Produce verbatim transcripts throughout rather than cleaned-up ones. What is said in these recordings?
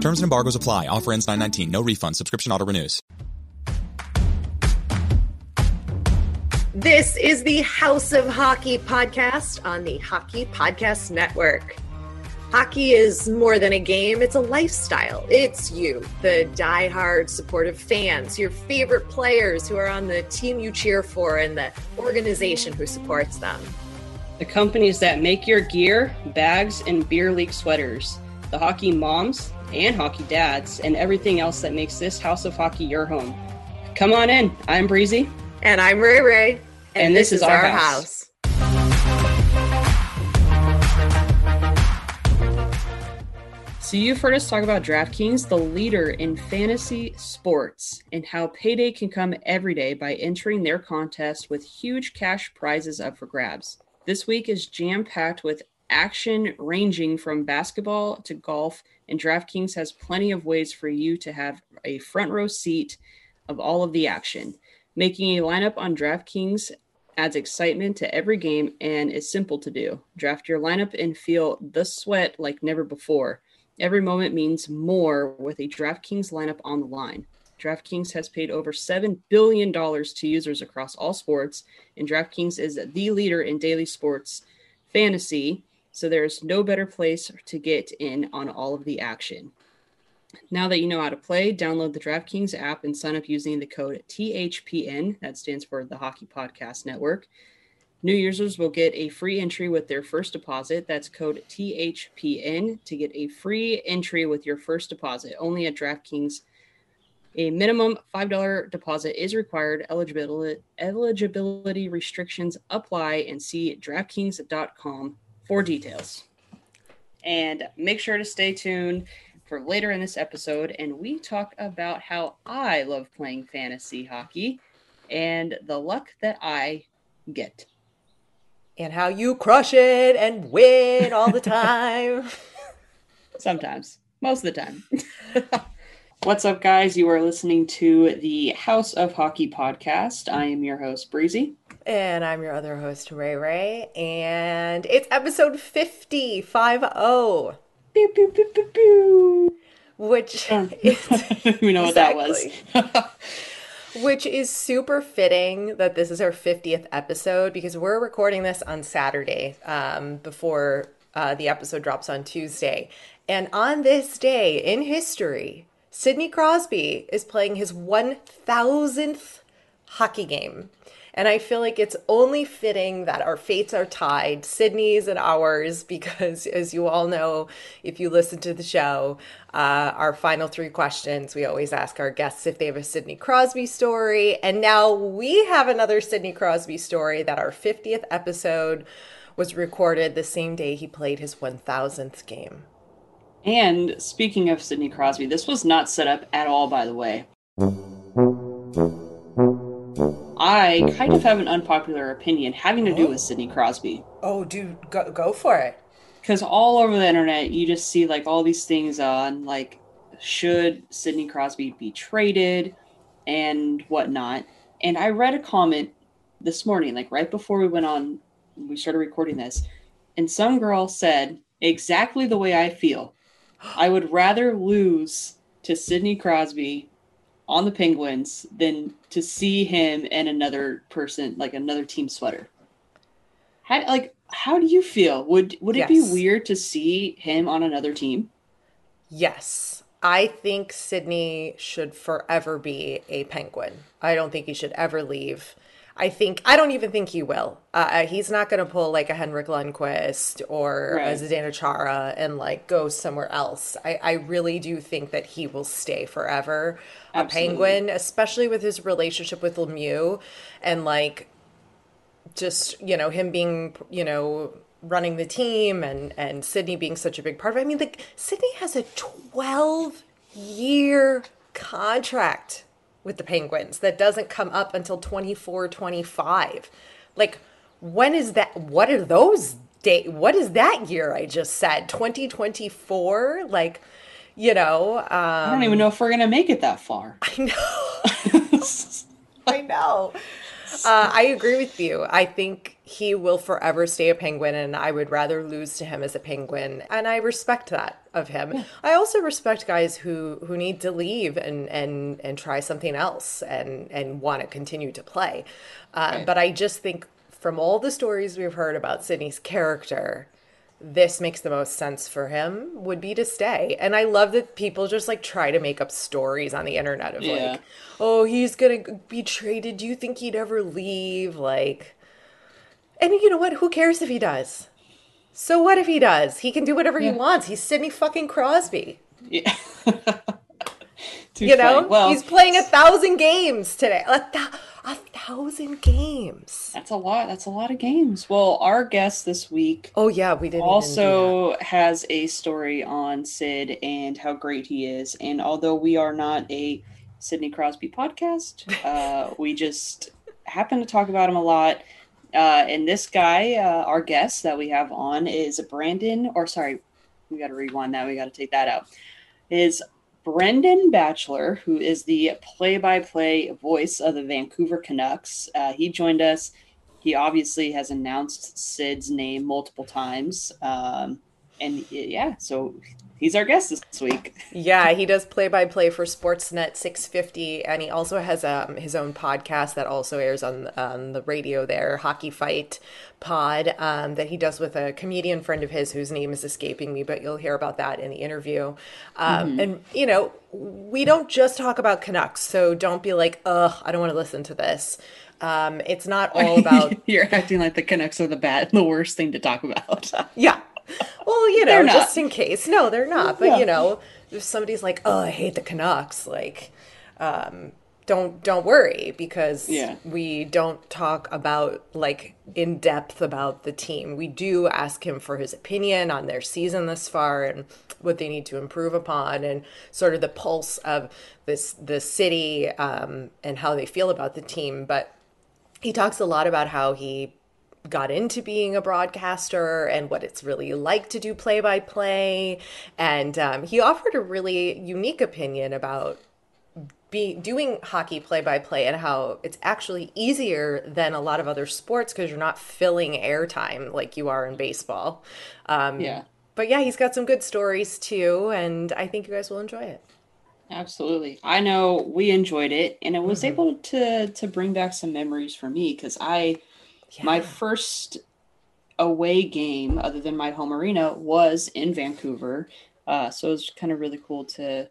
Terms and embargoes apply. Offer ends nine nineteen. No refund. Subscription auto renews. This is the House of Hockey podcast on the Hockey Podcast Network. Hockey is more than a game. It's a lifestyle. It's you, the diehard supportive fans, your favorite players who are on the team you cheer for and the organization who supports them. The companies that make your gear, bags, and beer league sweaters. The hockey moms and hockey dads and everything else that makes this House of Hockey your home. Come on in. I'm Breezy. And I'm Ray Ray. And, and this, this is, is our house. house. So you've heard us talk about DraftKings, the leader in fantasy sports, and how payday can come every day by entering their contest with huge cash prizes up for grabs. This week is jam-packed with action ranging from basketball to golf, and DraftKings has plenty of ways for you to have a front row seat of all of the action. Making a lineup on DraftKings adds excitement to every game and is simple to do. Draft your lineup and feel the sweat like never before. Every moment means more with a DraftKings lineup on the line. DraftKings has paid over seven billion dollars to users across all sports, and DraftKings is the leader in daily sports fantasy, so there's no better place to get in on all of the action. Now that you know how to play, download the DraftKings app and sign up using the code T H P N, that stands for the Hockey Podcast Network. New users will get a free entry with their first deposit. That's code T H P N to get a free entry with your first deposit, only at DraftKings. A minimum five dollars deposit is required. Eligibility, eligibility restrictions apply, and see DraftKings dot com for details. And make sure to stay tuned for later in this episode, and we talk about how I love playing fantasy hockey and the luck that I get. And how you crush it and win all the time. Sometimes. Most of the time. What's up, guys? You are listening to the House of Hockey podcast. I am your host, Breezy. And I'm your other host, Ray Ray. And it's episode fifty, five oh. Pew, pew, pew, pew, pew. Which is... we know what exactly. That was. Which is super fitting that this is our fiftieth episode, because we're recording this on Saturday um, before uh, the episode drops on Tuesday. And on this day in history, Sidney Crosby is playing his one thousandth hockey game. And I feel like it's only fitting that our fates are tied, Sidney's and ours, because as you all know, if you listen to the show, uh, our final three questions, we always ask our guests if they have a Sidney Crosby story. And now we have another Sidney Crosby story that our fiftieth episode was recorded the same day he played his one thousandth game. And speaking of Sidney Crosby, this was not set up at all, by the way. I kind of have an unpopular opinion having to do with Sidney Crosby. Oh, dude, go, go for it. Because all over the internet, you just see like all these things on like, should Sidney Crosby be traded and whatnot. And I read a comment this morning, like right before we went on, we started recording this. And some girl said, exactly the way I feel. I would rather lose to Sidney Crosby on the Penguins than to see him and another person, like another team sweater. How, like, how do you feel? Would would it yes. be weird to see him on another team? Yes. I think Sidney should forever be a Penguin. I don't think he should ever leave. I think, I don't even think he will. Uh, he's not going to pull like a Henrik Lundqvist or right. a Zdeno Chara and like go somewhere else. I, I really do think that he will stay forever Absolutely. a Penguin, especially with his relationship with Lemieux and like just, you know, him being, you know, running the team and, and Sidney being such a big part of it. I mean, like Sidney has a twelve year contract with the Penguins that doesn't come up until twenty-four twenty-five. Like, when is that? What are those days? What is that year I just said? twenty twenty-four? Like, you know. Um, I don't even know if we're going to make it that far. I know. I know. Uh, I agree with you. I think he will forever stay a Penguin, and I would rather lose to him as a Penguin. And I respect that of him. Yeah. I also respect guys who, who need to leave and, and, and try something else and, and want to continue to play. Uh, right. But I just think from all the stories we've heard about Sidney's character, this makes the most sense for him would be to stay. And I love that people just like try to make up stories on the internet of yeah. like, oh, he's going to be traded. Do you think he'd ever leave? Like, and you know what? Who cares if he does? So what if he does? He can do whatever yeah. he wants. He's Sidney fucking Crosby. Yeah. Too you funny. Know, well, he's playing a thousand games today. A, th- a thousand games. That's a lot. That's a lot of games. Well, our guest this week. Oh, yeah, we didn't also has a story on Sid and how great he is. And although we are not a Sidney Crosby podcast, uh, we just happen to talk about him a lot. Uh, and this guy, uh, our guest that we have on is Brandon, or sorry, we got to rewind that. We got to take that out. Is Brendan Batchelor, who is the play-by-play voice of the Vancouver Canucks. Uh, he joined us. He obviously has announced Sid's name multiple times. Um, and yeah, so he's our guest this week. Yeah, he does play-by-play for Sportsnet six fifty, and he also has um, his own podcast that also airs on, on the radio there, Hockey Fight Pod, um, that he does with a comedian friend of his whose name is escaping me, but you'll hear about that in the interview. Um, mm-hmm. And, you know, we don't just talk about Canucks, so don't be like, ugh, I don't want to listen to this. Um, it's not all about... You're acting like the Canucks are the bad, the worst thing to talk about. Yeah. Well, you know, just in case. No, they're not. But, yeah. you know, if somebody's like, oh, I hate the Canucks, like, um, don't don't worry, because yeah. we don't talk about, like, in depth about the team. We do ask him for his opinion on their season thus far and what they need to improve upon and sort of the pulse of this the city um, and how they feel about the team. But he talks a lot about how he got into being a broadcaster and what it's really like to do play-by-play. And um, he offered a really unique opinion about be, doing hockey play-by-play and how it's actually easier than a lot of other sports because you're not filling airtime like you are in baseball. Um, yeah. But yeah, he's got some good stories too, and I think you guys will enjoy it. Absolutely. I know we enjoyed it, and it was mm-hmm. able to to bring back some memories for me because I... Yeah. My first away game, other than my home arena, was in Vancouver. Uh, so it was kind of really cool to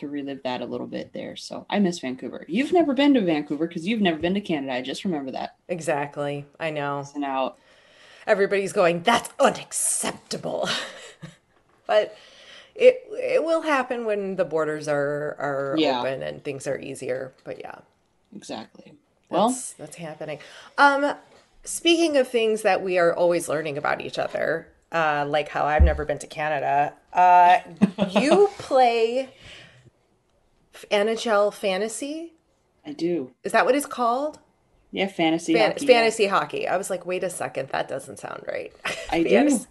to relive that a little bit there. So I miss Vancouver. You've never been to Vancouver because you've never been to Canada. I just remember that. Exactly. I know. So now everybody's going, that's unacceptable. But it it will happen when the borders are, are yeah. open and things are easier. But yeah. Exactly. Well, that's, that's happening. Um, speaking of things that we are always learning about each other, uh, like how I've never been to Canada, uh, you play N H L fantasy? I do. Is that what it's called? Yeah, fantasy Fan- hockey. Fantasy yeah. hockey. I was like, wait a second, that doesn't sound right. I Fantas- do.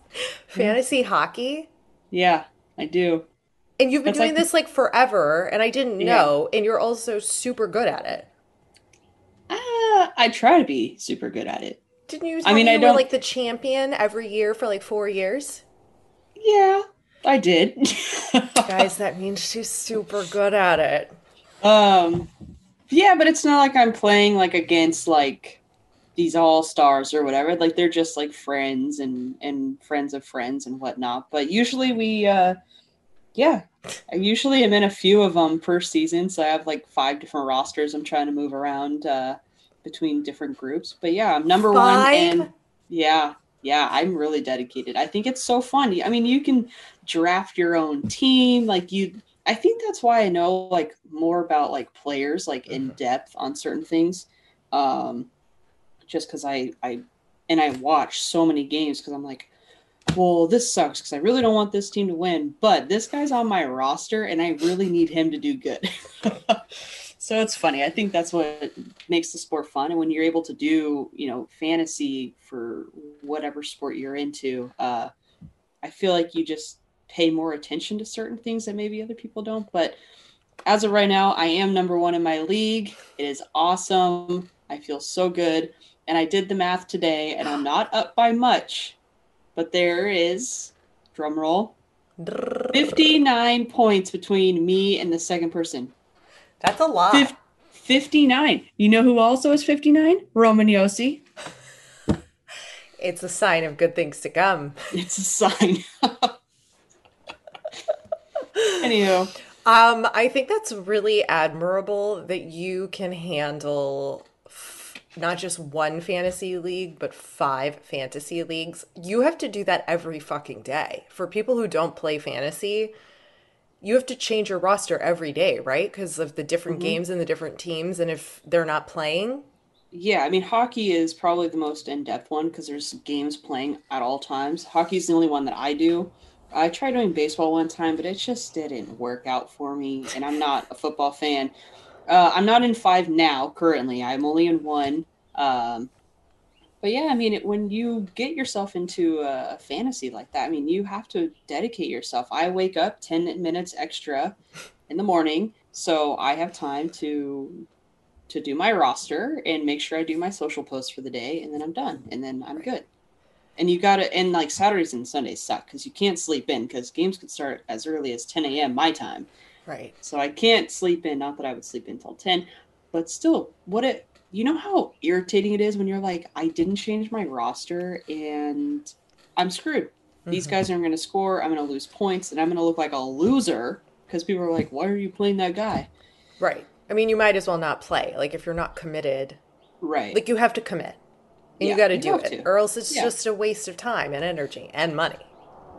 Fantasy yeah. hockey? Yeah, I do. And you've been that's doing like- this like forever, and I didn't know, yeah. and you're also super good at it. Uh, I try to be super good at it. Didn't you? I mean, you I don't were, like the champion every year for like four years. Yeah, I did. Guys, that means she's super good at it. Um, yeah, but it's not like I'm playing like against like these all-stars or whatever. Like they're just like friends and and friends of friends and whatnot. But usually we, uh, yeah. I usually am in a few of them per season, so I have like five different rosters I'm trying to move around uh, between different groups. But yeah, I'm number five? one, and yeah, yeah, I'm really dedicated. I think it's so fun. I mean, you can draft your own team. Like you, I think that's why I know like more about like players like in depth on certain things, um, just because I I and I watch so many games because I'm like, well, this sucks because I really don't want this team to win, but this guy's on my roster and I really need him to do good. So it's funny. I think that's what makes the sport fun. And when you're able to do, you know, fantasy for whatever sport you're into, uh, I feel like you just pay more attention to certain things that maybe other people don't. But as of right now, I am number one in my league. It is awesome. I feel so good. And I did the math today, and I'm not up by much, but there is, drum roll, fifty-nine points between me and the second person. That's a lot. Fif- fifty-nine. You know who also is fifty-nine? Roman Yossi. It's a sign of good things to come. It's a sign. Anywho. Um, I think that's really admirable that you can handle f- not just one fantasy league, but five fantasy leagues. You have to do that every fucking day. For people who don't play fantasy, you have to change your roster every day, right? Because of the different mm-hmm. games and the different teams, and if they're not playing. Yeah, I mean, hockey is probably the most in-depth one because there's games playing at all times. Hockey is the only one that I do. I tried doing baseball one time, but it just didn't work out for me, and I'm not a football fan. Uh, I'm not in five now, currently. I'm only in one. Um, but, yeah, I mean, it, when you get yourself into a fantasy like that, I mean, you have to dedicate yourself. I wake up ten minutes extra in the morning, so I have time to to do my roster and make sure I do my social posts for the day, and then I'm done, and then I'm good. And you got to, and like Saturdays and Sundays suck because you can't sleep in because games could start as early as ten a.m. my time. Right. So I can't sleep in. Not that I would sleep in until ten, but still, what it, you know how irritating it is when you're like, I didn't change my roster and I'm screwed. Mm-hmm. These guys aren't going to score. I'm going to lose points and I'm going to look like a loser because people are like, why are you playing that guy? Right. I mean, you might as well not play. Like if you're not committed. Right. Like you have to commit. And yeah, you got to do it, to. or else it's yeah. just a waste of time and energy and money.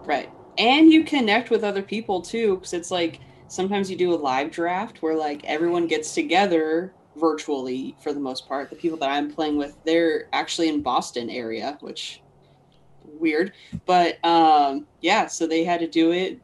Right. And you connect with other people, too, because it's like sometimes you do a live draft where, like, everyone gets together virtually for the most part. The people that I'm playing with, they're actually in Boston area, which weird. But, um, yeah, so they had to do it.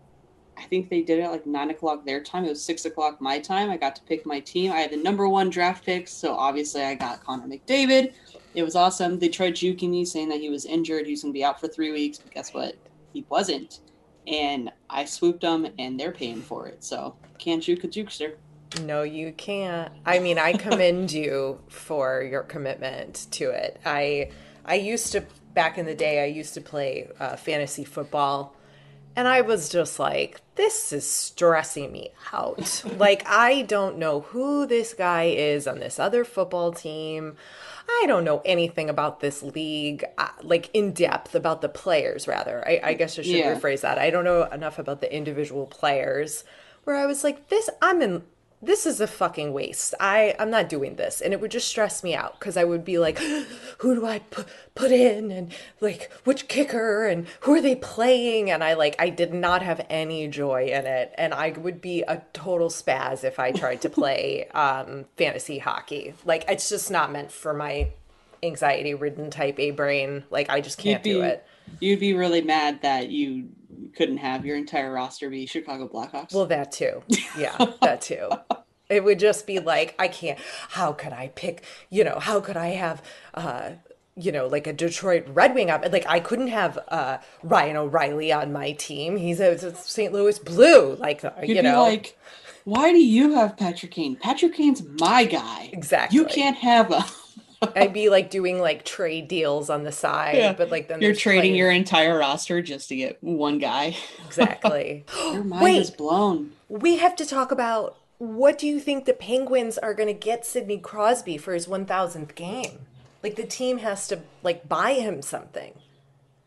I think they did it at, like, nine o'clock their time. It was six o'clock my time. I got to pick my team. I had the number one draft pick, so obviously I got Connor McDavid. It was awesome. They tried juking me, saying that he was injured. He was going to be out for three weeks. But guess what? He wasn't. And I swooped him, and they're paying for it. So can't juke a jukester. No, you can't. I mean, I commend you for your commitment to it. I I used to, back in the day, I used to play uh, fantasy football. And I was just like, this is stressing me out. Like, I don't know who this guy is on this other football team. I don't know anything about this league, like in depth about the players, rather. I, I guess I should yeah. rephrase that. I don't know enough about the individual players where I was like, this, I'm in, this is a fucking waste. I, I'm not doing this. And it would just stress me out because I would be like, who do I pu- put in? And like, which kicker? And who are they playing? And I like, I did not have any joy in it. And I would be a total spaz if I tried to play um, fantasy hockey. Like, it's just not meant for my anxiety-ridden type A brain. Like, I just can't be, do it. You'd be really mad that you couldn't have your entire roster be Chicago Blackhawks. Well, that too. Yeah, that too. It would just be like, I can't, how could I pick, you know, how could I have, uh, you know, like a Detroit Red Wing up? Like, I couldn't have uh, Ryan O'Reilly on my team. He's a, a Saint Louis Blue. Like, You'd you know. Be like, why do you have Patrick Kane? Patrick Kane's my guy. Exactly. You can't have a... I'd be like doing like trade deals on the side, yeah. but like then you're trading players. Your entire roster just to get one guy. Exactly. Your mind Wait, is blown. We have to talk about what do you think the Penguins are going to get Sidney Crosby for his one thousandth game? Like the team has to like buy him something.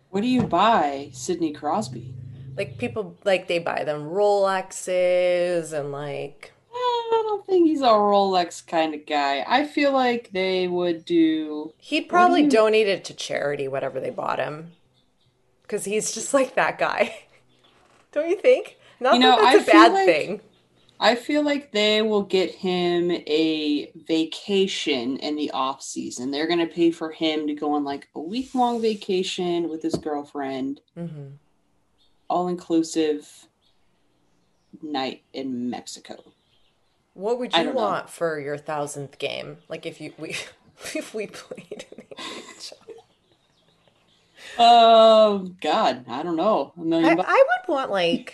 What do you buy Sidney Crosby? Like people like they buy them Rolexes and like. I don't think he's a Rolex kind of guy. I feel like they would do... He'd probably do you... donate it to charity, whatever they bought him. Because he's just like that guy. Don't you think? Not you know, that that's I a bad like, thing. I feel like they will get him a vacation in the off-season. They're going to pay for him to go on like a week-long vacation with his girlfriend. Mm-hmm. All-inclusive night in Mexico. What would you want know. for your thousandth game? Like if you we if we played in the N H L. Oh uh, God, I don't know. A million bucks. I, I would want like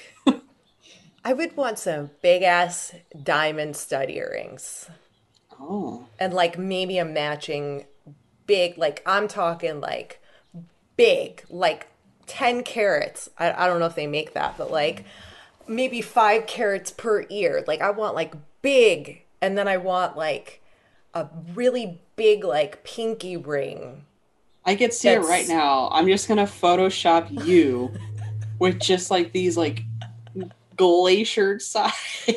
I would want some big ass diamond stud earrings. Oh. And like maybe a matching big, like I'm talking like big, like ten carats. I, I don't know if they make that, but like maybe five carats per ear. Like I want like big, and then I want like a really big like pinky ring. I could see that's... it right now. I'm just gonna Photoshop you with just like these like glacier size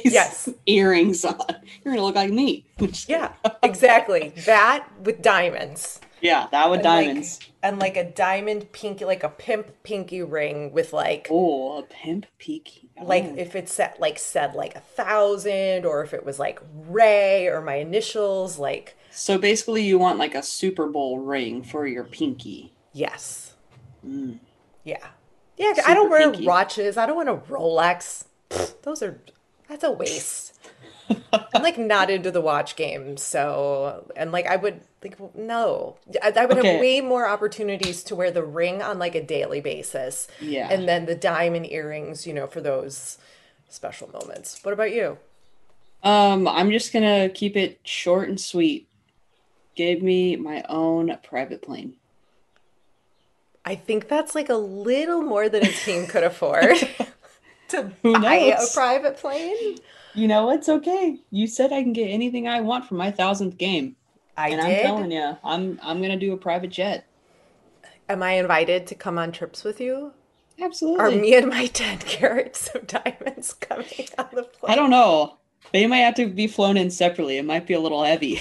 yes. earrings on. You're gonna look like me. Yeah, exactly. That with diamonds. Yeah, that with and diamonds. Like, and like a diamond pinky, like a pimp pinky ring with like. Oh, a pimp pinky. Oh. Like if it set like said like a thousand, or if it was like Ray or my initials, like. So basically, you want like a Super Bowl ring for your pinky. Yes. Mm. Yeah. Yeah. Super I don't wear pinky. watches. I don't want a Rolex. Those are, that's a waste. I'm like not into the watch game. So, and like I would, like, no. I, I would okay. have way more opportunities to wear the ring on like a daily basis. Yeah. And then the diamond earrings, you know, for those special moments. What about you? Um, I'm just going to keep it short and sweet. Give me my own private plane. I think that's like a little more than a team could afford to Who buy knows? a private plane. You know, it's okay. You said I can get anything I want for my thousandth game. I and did. I'm telling you, I'm I'm going to do a private jet. Am I invited to come on trips with you? Absolutely. Are me and my ten carats of diamonds coming on the plane? I don't know. They might have to be flown in separately. It might be a little heavy.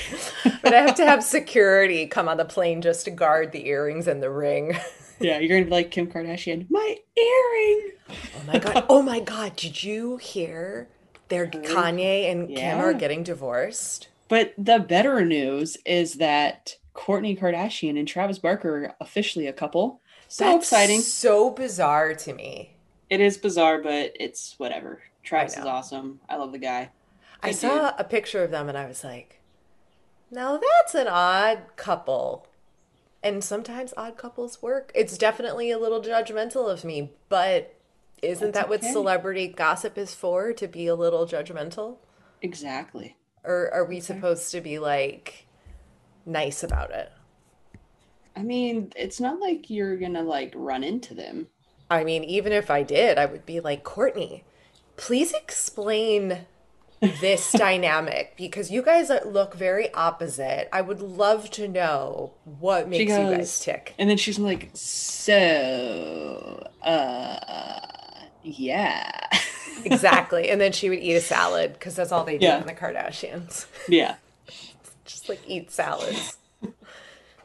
But I have to have security come on the plane just to guard the earrings and the ring. Yeah, you're going to be like Kim Kardashian. My earring! Oh, my God. Oh, my God. Did you hear their Kanye and yeah. Kim are getting divorced? But the better news is that Kourtney Kardashian and Travis Barker are officially a couple. So That's exciting. So bizarre to me. It is bizarre, but it's whatever. Travis is awesome. I love the guy. I, I saw a picture of them and I was like, now that's an odd couple. And sometimes odd couples work. It's definitely a little judgmental of me, but isn't that's that okay. what celebrity gossip is for? To be a little judgmental? Exactly. Or are we okay. supposed to be like nice about it? I mean, it's not like you're going to like run into them. I mean, even if I did, I would be like, Kourtney, please explain this dynamic, because you guys look very opposite. I would love to know what makes goes, you guys tick. And then she's like, so, uh, yeah. Exactly. And then she would eat a salad, because that's all they do yeah. in the Kardashians. Yeah. Just like eat salads.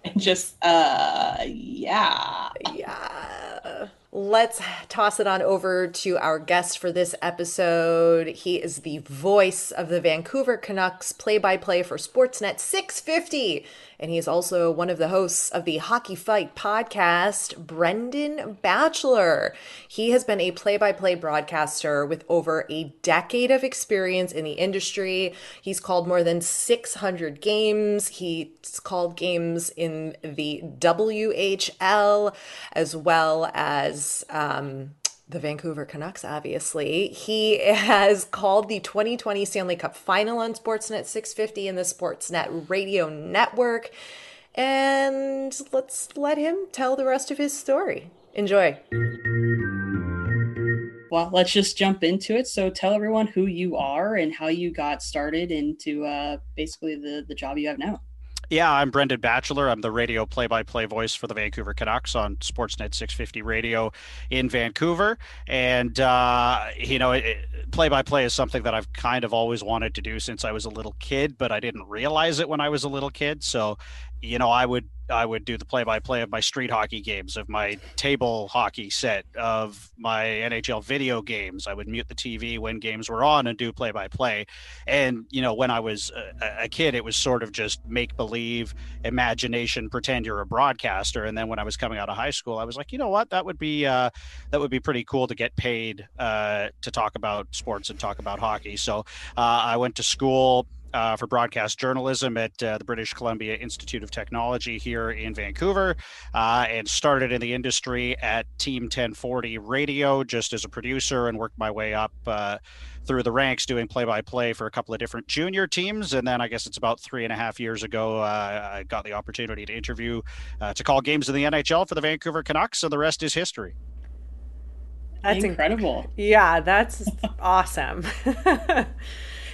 And just, uh, yeah. Yeah. Let's toss it on over to our guest for this episode. He is the voice of the Vancouver Canucks play-by-play for Sportsnet six fifty. And he is also one of the hosts of the Hockey Fight Podcast, Brendan Batchelor. He has been a play-by-play broadcaster with over a decade of experience in the industry. He's called more than six hundred games. He's called games in the W H L as well as Um, the Vancouver Canucks, obviously. He has called the twenty twenty Stanley Cup Final on Sportsnet six fifty and the Sportsnet Radio Network. And let's let him tell the rest of his story. Enjoy. Well, let's just jump into it. So tell everyone who you are and how you got started into uh, basically the, the job you have now. Yeah, I'm Brendan Batchelor. I'm the radio play-by-play voice for the Vancouver Canucks on Sportsnet six fifty Radio in Vancouver. And, uh, you know, it, it, play-by-play is something that I've kind of always wanted to do since I was a little kid, but I didn't realize it when I was a little kid. So you know, I would I would do the play-by-play of my street hockey games, of my table hockey set, of my N H L video games. I would mute the T V when games were on and do play-by-play. And, you know, when I was a, a kid, it was sort of just make-believe, imagination, pretend you're a broadcaster. And then when I was coming out of high school, I was like, you know what, that would be uh, that would be pretty cool to get paid uh, to talk about sports and talk about hockey. So uh, I went to school Uh, for broadcast journalism at uh, the British Columbia Institute of Technology here in Vancouver, uh, and started in the industry at Team ten forty Radio just as a producer, and worked my way up uh, through the ranks doing play-by-play for a couple of different junior teams. And then I guess it's about three and a half years ago, uh, I got the opportunity to interview, uh, to call games in the N H L for the Vancouver Canucks, so the rest is history. That's incredible. incredible. Yeah, that's awesome.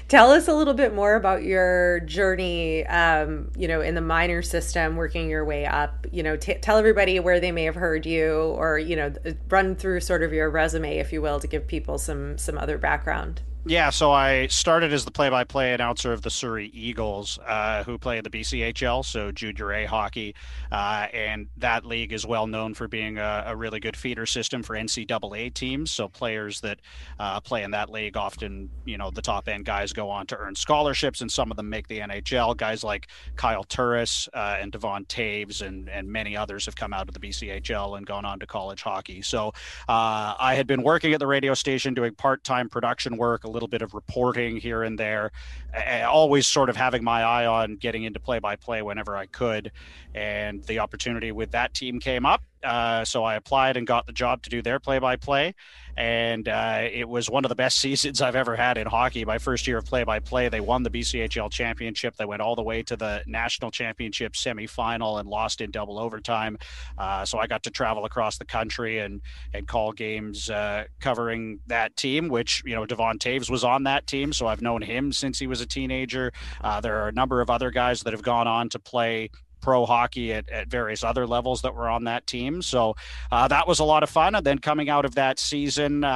Tell us a little bit more about your journey, um, you know, in the minor system, working your way up. You know, t- tell everybody where they may have heard you, or, you know, run through sort of your resume, if you will, to give people some some other background. Yeah, so I started as the play-by-play announcer of the Surrey Eagles, uh, who play the B C H L, so Junior A hockey, uh, and that league is well known for being a, a really good feeder system for N C double A teams. So players that uh, play in that league often, you know, the top-end guys go on to earn scholarships, and some of them make the N H L. Guys like Kyle Turris uh, and Devon Taves and, and many others have come out of the B C H L and gone on to college hockey. So uh, I had been working at the radio station doing part-time production work, little bit of reporting here and there, and always sort of having my eye on getting into play-by-play whenever I could. And the opportunity with that team came up. Uh, so I applied and got the job to do their play-by-play. And uh, it was one of the best seasons I've ever had in hockey. My first year of play-by-play, they won the B C H L championship. They went all the way to the national championship semifinal and lost in double overtime. Uh, so I got to travel across the country and and call games uh, covering that team, which, you know, Devon Taves was on that team. So I've known him since he was a teenager. Uh, there are a number of other guys that have gone on to play pro hockey at, at various other levels that were on that team. So uh, that was a lot of fun. And then coming out of that season, uh,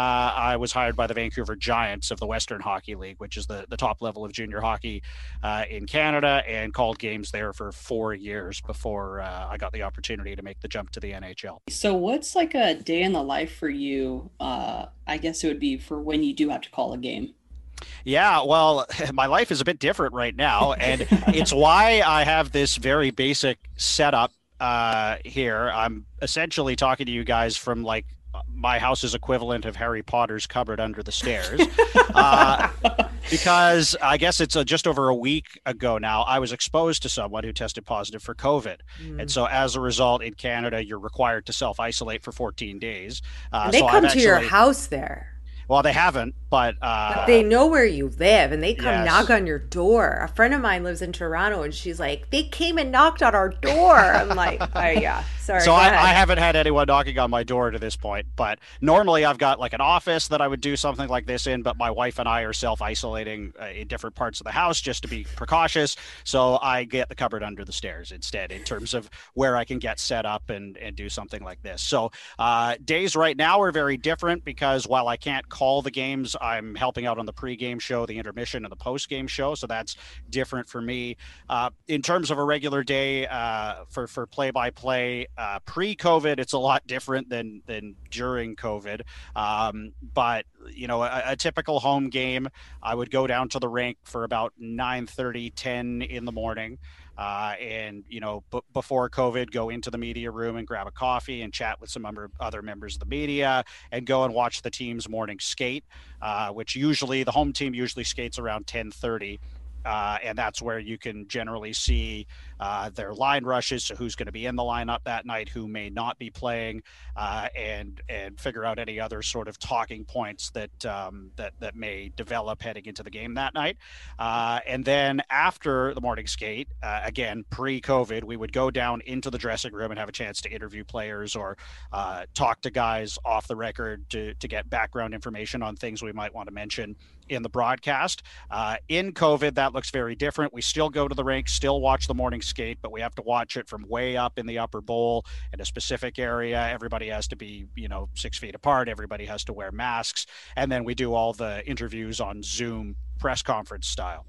I was hired by the Vancouver Giants of the Western Hockey League, which is the, the top level of junior hockey uh, in Canada, and called games there for four years before uh, I got the opportunity to make the jump to the N H L. So what's like a day in the life for you? Uh, I guess it would be for when you do have to call a game. Yeah, well, my life is a bit different right now, and it's why I have this very basic setup uh, here. I'm essentially talking to you guys from like my house's equivalent of Harry Potter's cupboard under the stairs. uh, because I guess it's a, just over a week ago now, I was exposed to someone who tested positive for COVID. Mm. And so as a result, in Canada, you're required to self-isolate for fourteen days. Uh, they so come I've to actually, your house there. Well, they haven't, but, uh, but they know where you live, and they come yes. knock on your door. A friend of mine lives in Toronto, and she's like, "They came and knocked on our door." I'm like, "Oh yeah, sorry." So I, I haven't had anyone knocking on my door to this point, but normally I've got like an office that I would do something like this in. But my wife and I are self-isolating uh, in different parts of the house just to be precautious. So I get the cupboard under the stairs instead, in terms of where I can get set up and and do something like this. So uh, days right now are very different, because while I can't call the games, I'm helping out on the pregame show, the intermission, and the postgame show. So that's different for me. Uh, in terms of a regular day uh, for for play-by-play, uh, pre-COVID, it's a lot different than than during COVID. Um, but you know, a, a typical home game, I would go down to the rink for about nine thirty, ten in the morning. Uh, and, you know, b- before COVID, go into the media room and grab a coffee and chat with some number, other members of the media, and go and watch the team's morning skate, uh, which usually the home team usually skates around ten thirty. Uh, and that's where you can generally see uh, their line rushes. So who's going to be in the lineup that night, who may not be playing, uh, and and figure out any other sort of talking points that um, that that may develop heading into the game that night. Uh, and then after the morning skate, uh, again, pre-COVID, we would go down into the dressing room and have a chance to interview players, or uh, talk to guys off the record to, to get background information on things we might want to mention in the broadcast. Uh, in COVID, that looks very different. We still go to the rink, still watch the morning skate, but we have to watch it from way up in the upper bowl in a specific area. Everybody has to be, you know, six feet apart. Everybody has to wear masks. And then we do all the interviews on Zoom, press conference style.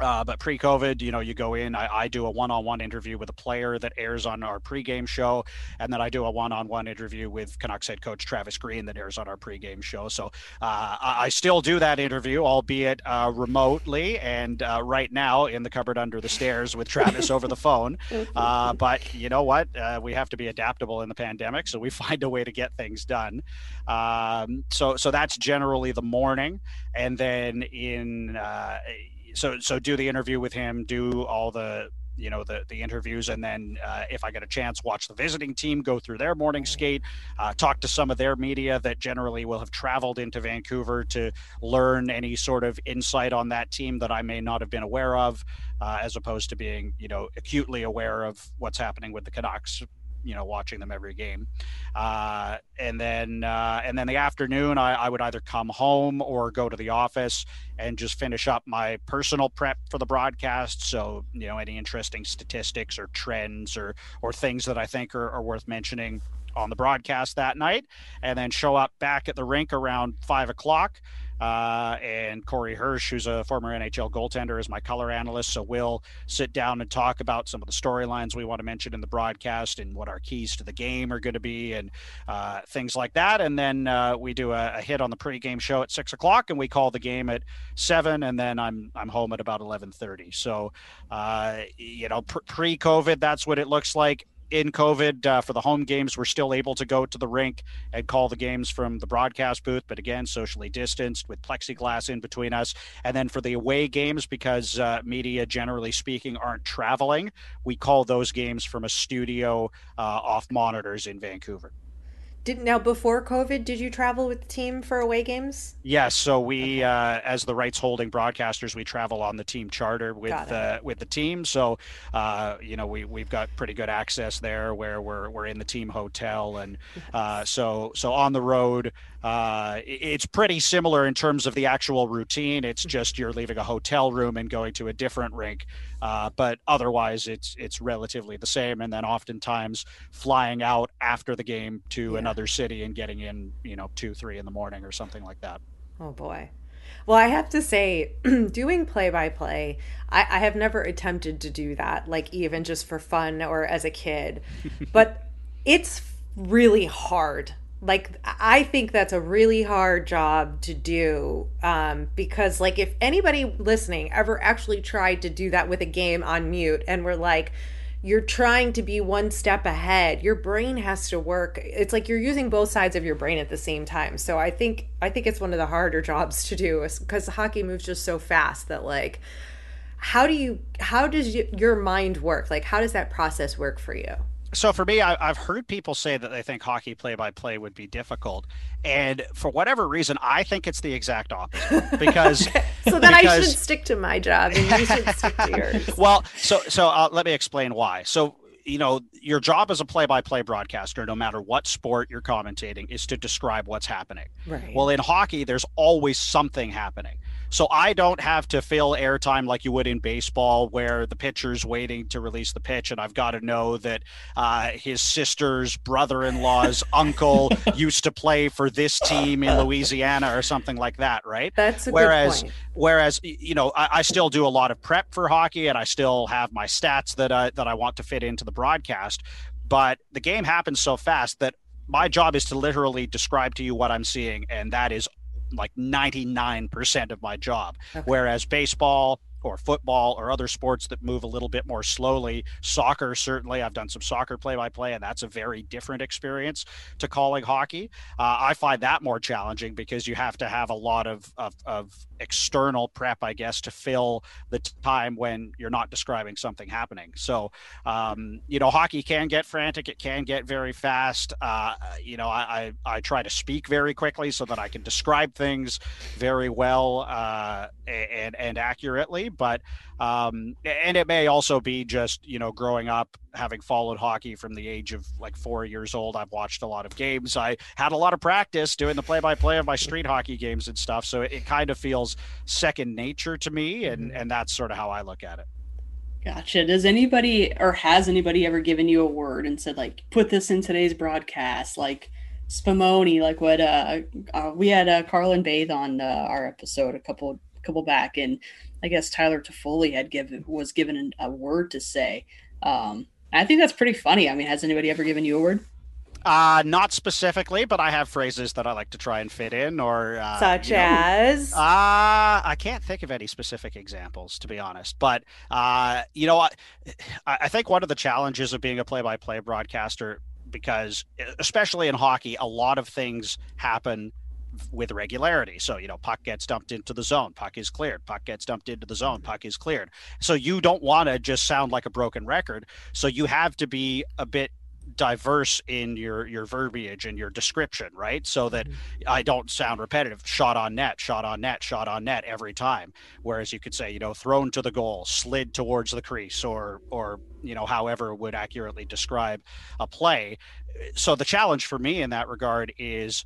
Uh, but pre-COVID, you know, you go in, I, I do a one-on-one interview with a player that airs on our pregame show. And then I do a one-on-one interview with Canucks head coach Travis Green that airs on our pregame show. So uh, I still do that interview, albeit uh, remotely. And uh, right now in the cupboard under the stairs with Travis over the phone. Uh, but you know what? Uh, we have to be adaptable in the pandemic. So we find a way to get things done. Um, so, so that's generally the morning. And then in, uh, So, so do the interview with him, do all the, you know, the, the interviews. And then uh, if I get a chance, watch the visiting team, go through their morning skate, uh, talk to some of their media that generally will have traveled into Vancouver to learn any sort of insight on that team that I may not have been aware of, uh, as opposed to being, you know, acutely aware of what's happening with the Canucks, you know, watching them every game. Uh, and then, uh, and then the afternoon, I, I would either come home or go to the office and just finish up my personal prep for the broadcast. So, you know, any interesting statistics or trends or, or things that I think are, are worth mentioning on the broadcast that night, and then show up back at the rink around five o'clock. Uh, and Corey Hirsch, who's a former N H L goaltender, is my color analyst. So we'll sit down and talk about some of the storylines we want to mention in the broadcast and what our keys to the game are going to be and uh, things like that. And then uh, we do a, a hit on the pregame show at six o'clock and we call the game at seven. And then I'm I'm home at about eleven thirty. So, uh, you know, pre-COVID, that's what it looks like. In COVID, uh, for the home games, we're still able to go to the rink and call the games from the broadcast booth, but again, socially distanced with plexiglass in between us. And then for the away games, because uh, media, generally speaking, aren't traveling, we call those games from a studio uh, off monitors in Vancouver. Did, now, before COVID, did you travel with the team for away games? Yes. So we, okay. uh, as the rights holding broadcasters, we travel on the team charter with uh, with the team. So, uh, you know, we we've got pretty good access there, where we're we're in the team hotel, and uh, so so on the road, uh, it's pretty similar in terms of the actual routine. It's just you're leaving a hotel room and going to a different rink, uh, but otherwise it's it's relatively the same. And then oftentimes flying out after the game to yeah. another. Other city and getting in, you know, two, three in the morning or something like that. Oh boy. Well, I have to say, doing play by play, I have never attempted to do that, like even just for fun or as a kid, but it's really hard. Like, I think that's a really hard job to do, um, because like if anybody listening ever actually tried to do that with a game on mute and were like, you're trying to be one step ahead. Your brain has to work. It's like you're using both sides of your brain at the same time. So I think I think it's one of the harder jobs to do, because hockey moves just so fast that, like, how do you how does you, your mind work? Like, how does that process work for you? So for me, I, I've heard people say that they think hockey play-by-play would be difficult. And for whatever reason, I think it's the exact opposite. Because okay. So then because... I should stick to my job and you should stick to yours. Well, so, so uh, let me explain why. So, you know, your job as a play-by-play broadcaster, no matter what sport you're commentating, is to describe what's happening. Right. Well, in hockey, there's always something happening. So I don't have to fill airtime like you would in baseball, where the pitcher's waiting to release the pitch, and I've got to know that uh, his sister's brother-in-law's uncle used to play for this team in Louisiana or something like that, right? That's a whereas, good point. Whereas, you know, I, I still do a lot of prep for hockey, and I still have my stats that I, that I want to fit into the broadcast, but the game happens so fast that my job is to literally describe to you what I'm seeing, and that is like ninety-nine percent of my job. Okay. Whereas baseball or football or other sports that move a little bit more slowly, soccer, certainly I've done some soccer play-by-play, and that's a very different experience to calling hockey. Uh, I find that more challenging because you have to have a lot of, of, of external prep, I guess, to fill the time when you're not describing something happening. So, um, you know, hockey can get frantic. It can get very fast. Uh, you know, I, I, I try to speak very quickly so that I can describe things very well uh, and, and accurately. But, um, and it may also be just, you know, growing up, having followed hockey from the age of like four years old, I've watched a lot of games. I had a lot of practice doing the play-by-play of my street hockey games and stuff. So it, it kind of feels second nature to me. And, and that's sort of how I look at it. Gotcha. Does anybody, or has anybody ever given you a word and said, like, put this in today's broadcast, like Spumoni, like what, uh, uh we had, uh, Carlin Baith on, uh, our episode a couple, couple back, and I guess Tyler Toffoli had given was given a word to say. Um, I think that's pretty funny. I mean, has anybody ever given you a word? Uh, not specifically, but I have phrases that I like to try and fit in, or uh, such you know, as. Uh, I can't think of any specific examples, to be honest. But uh, you know, I, I think one of the challenges of being a play-by-play broadcaster, because especially in hockey, a lot of things happen with regularity. So, you know, puck gets dumped into the zone, puck is cleared, puck gets dumped into the zone, puck is cleared. So you don't want to just sound like a broken record. So you have to be a bit diverse in your, your verbiage and your description, right? So that I don't sound repetitive, shot on net, shot on net, shot on net every time. Whereas you could say, you know, thrown to the goal, slid towards the crease, or, or, you know, however would accurately describe a play. So the challenge for me in that regard is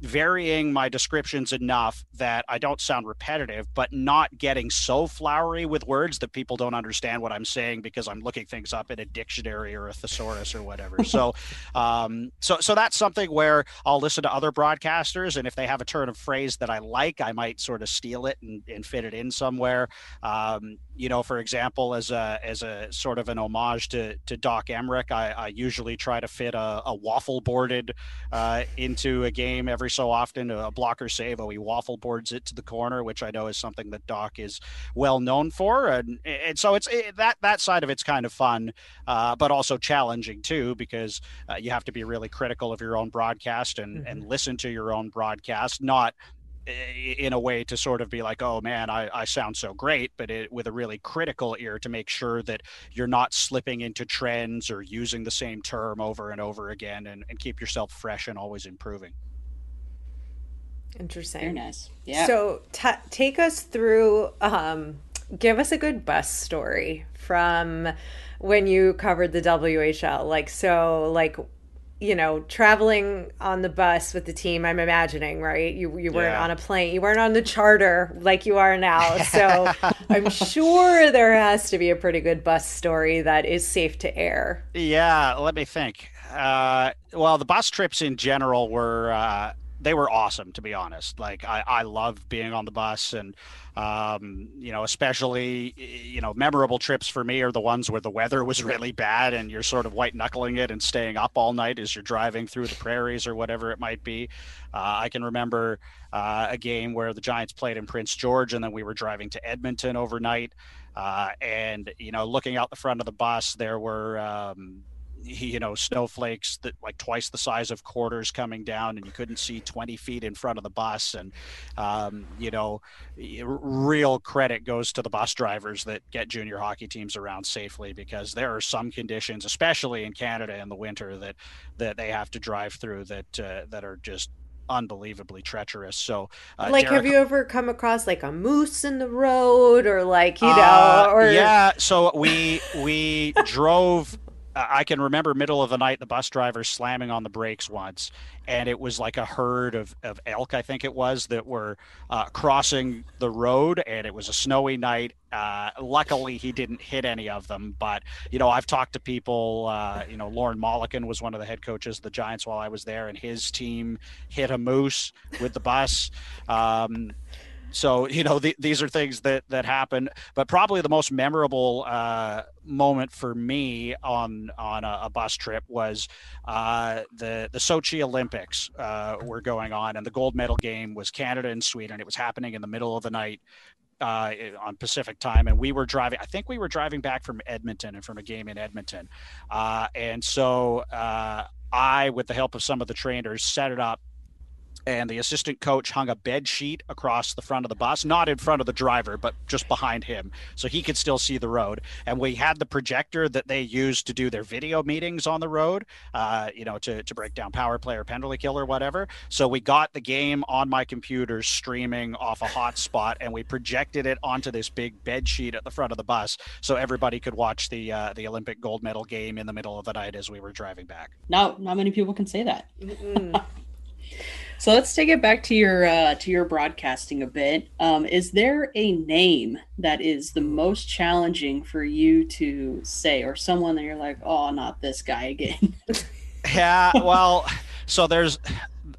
varying my descriptions enough that I don't sound repetitive, but not getting so flowery with words that people don't understand what I'm saying because I'm looking things up in a dictionary or a thesaurus or whatever. So, um, so, so that's something where I'll listen to other broadcasters, and if they have a turn of phrase that I like, I might sort of steal it and, and fit it in somewhere. Um, you know, for example, as a, as a sort of an homage to, to Doc Emmerich, I, I usually try to fit a, a waffle boarded uh, into a game every so often, a blocker save, oh, he waffle boards it to the corner, which I know is something that Doc is well known for. And, and so it's it, that, that side of it's kind of fun, uh, but also challenging too, because uh, you have to be really critical of your own broadcast and, mm-hmm. and listen to your own broadcast, not in a way to sort of be like, oh man, I, I sound so great, but it, with a really critical ear to make sure that you're not slipping into trends or using the same term over and over again, and, and keep yourself fresh and always improving. Interesting. Very nice. Yeah. So t- take us through, um, give us a good bus story from when you covered the W H L. Like, so like, you know, traveling on the bus with the team, I'm imagining, right? You you weren't yeah. on a plane. You weren't on the charter like you are now. So I'm sure there has to be a pretty good bus story that is safe to air. Yeah. Let me think. Uh, well, the bus trips in general were, uh, they were awesome, to be honest. Like I, I love being on the bus, and, um, you know, especially, you know, memorable trips for me are the ones where the weather was really bad and you're sort of white knuckling it and staying up all night as you're driving through the prairies or whatever it might be. Uh, I can remember uh, a game where the Giants played in Prince George, and then we were driving to Edmonton overnight. Uh, and, you know, looking out the front of the bus, there were, um, you know, snowflakes that like twice the size of quarters coming down, and you couldn't see twenty feet in front of the bus. And, um, you know, real credit goes to the bus drivers that get junior hockey teams around safely, because there are some conditions, especially in Canada in the winter, that, that they have to drive through that, uh, that are just unbelievably treacherous. So uh, like Derek, have you ever come across like a moose in the road, or like, you know, uh, or yeah. So we, we drove, I can remember middle of the night, the bus driver slamming on the brakes once, and it was like a herd of, of elk, I think it was, that were uh, crossing the road, and it was a snowy night. Uh, luckily, he didn't hit any of them. But, you know, I've talked to people, uh, you know, Lauren Molican was one of the head coaches of the Giants while I was there, and his team hit a moose with the bus. Um, so, you know, the, these are things that, that happen. But probably the most memorable uh moment for me on on a, a bus trip was uh the the Sochi Olympics uh were going on, and the gold medal game was Canada and Sweden. It was happening in the middle of the night uh on Pacific time, and we were driving I think we were driving back from Edmonton and from a game in Edmonton, uh and so uh I, with the help of some of the trainers, set it up. And the assistant coach hung a bed sheet across the front of the bus, not in front of the driver, but just behind him, so he could still see the road. And we had the projector that they used to do their video meetings on the road, uh, you know, to, to break down power play or penalty kill or whatever. So we got the game on my computer streaming off a hotspot, and we projected it onto this big bed sheet at the front of the bus, so everybody could watch the uh, the Olympic gold medal game in the middle of the night as we were driving back. No, not many people can say that. So let's take it back to your uh, to your broadcasting a bit. Um, is there a name that is the most challenging for you to say, or someone that you're like, oh, not this guy again? Yeah, well, so there's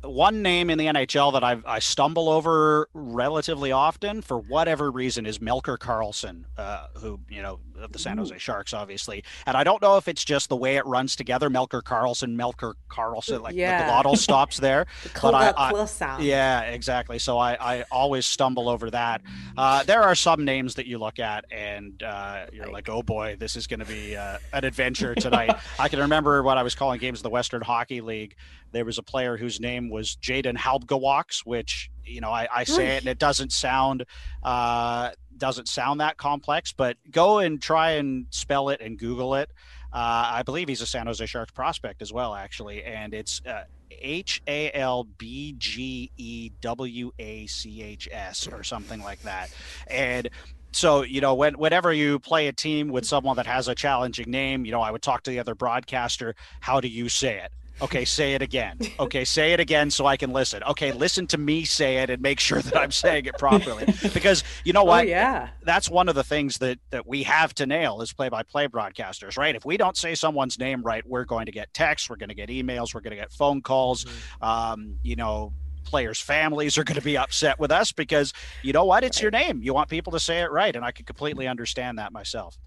one name in the N H L that I've, I stumble over relatively often for whatever reason is Melker Carlson, uh, who, you know, of the San Jose Sharks, obviously. And I don't know if it's just the way it runs together. Melker Carlson, Melker Carlson, like yeah. the glottal stops there. the but I, I, sound. Yeah, exactly. So I, I always stumble over that. Uh, there are some names that you look at and uh, you're like, oh boy, this is going to be uh, an adventure tonight. I can remember what I was calling games of the Western Hockey League. There was a player whose name was Jaden Halbgewachs, which, you know, I, I say it and it doesn't sound uh, doesn't sound that complex, but go and try and spell it and Google it. Uh, I believe he's a San Jose Sharks prospect as well, actually. And it's uh, H A L B G E W A C H S or something like that. And so, you know, when, whenever you play a team with someone that has a challenging name, you know, I would talk to the other broadcaster, how do you say it? Okay, say it again. Okay, say it again so I can listen. Okay, listen to me say it and make sure that I'm saying it properly. Because you know what? Oh, yeah. That's one of the things that, that we have to nail as play-by-play broadcasters, right? If we don't say someone's name right, we're going to get texts, we're going to get emails, we're going to get phone calls, mm-hmm. um, you know, players' families are going to be upset with us because, you know what, it's right. your name. You want people to say it right, and I can completely understand that myself.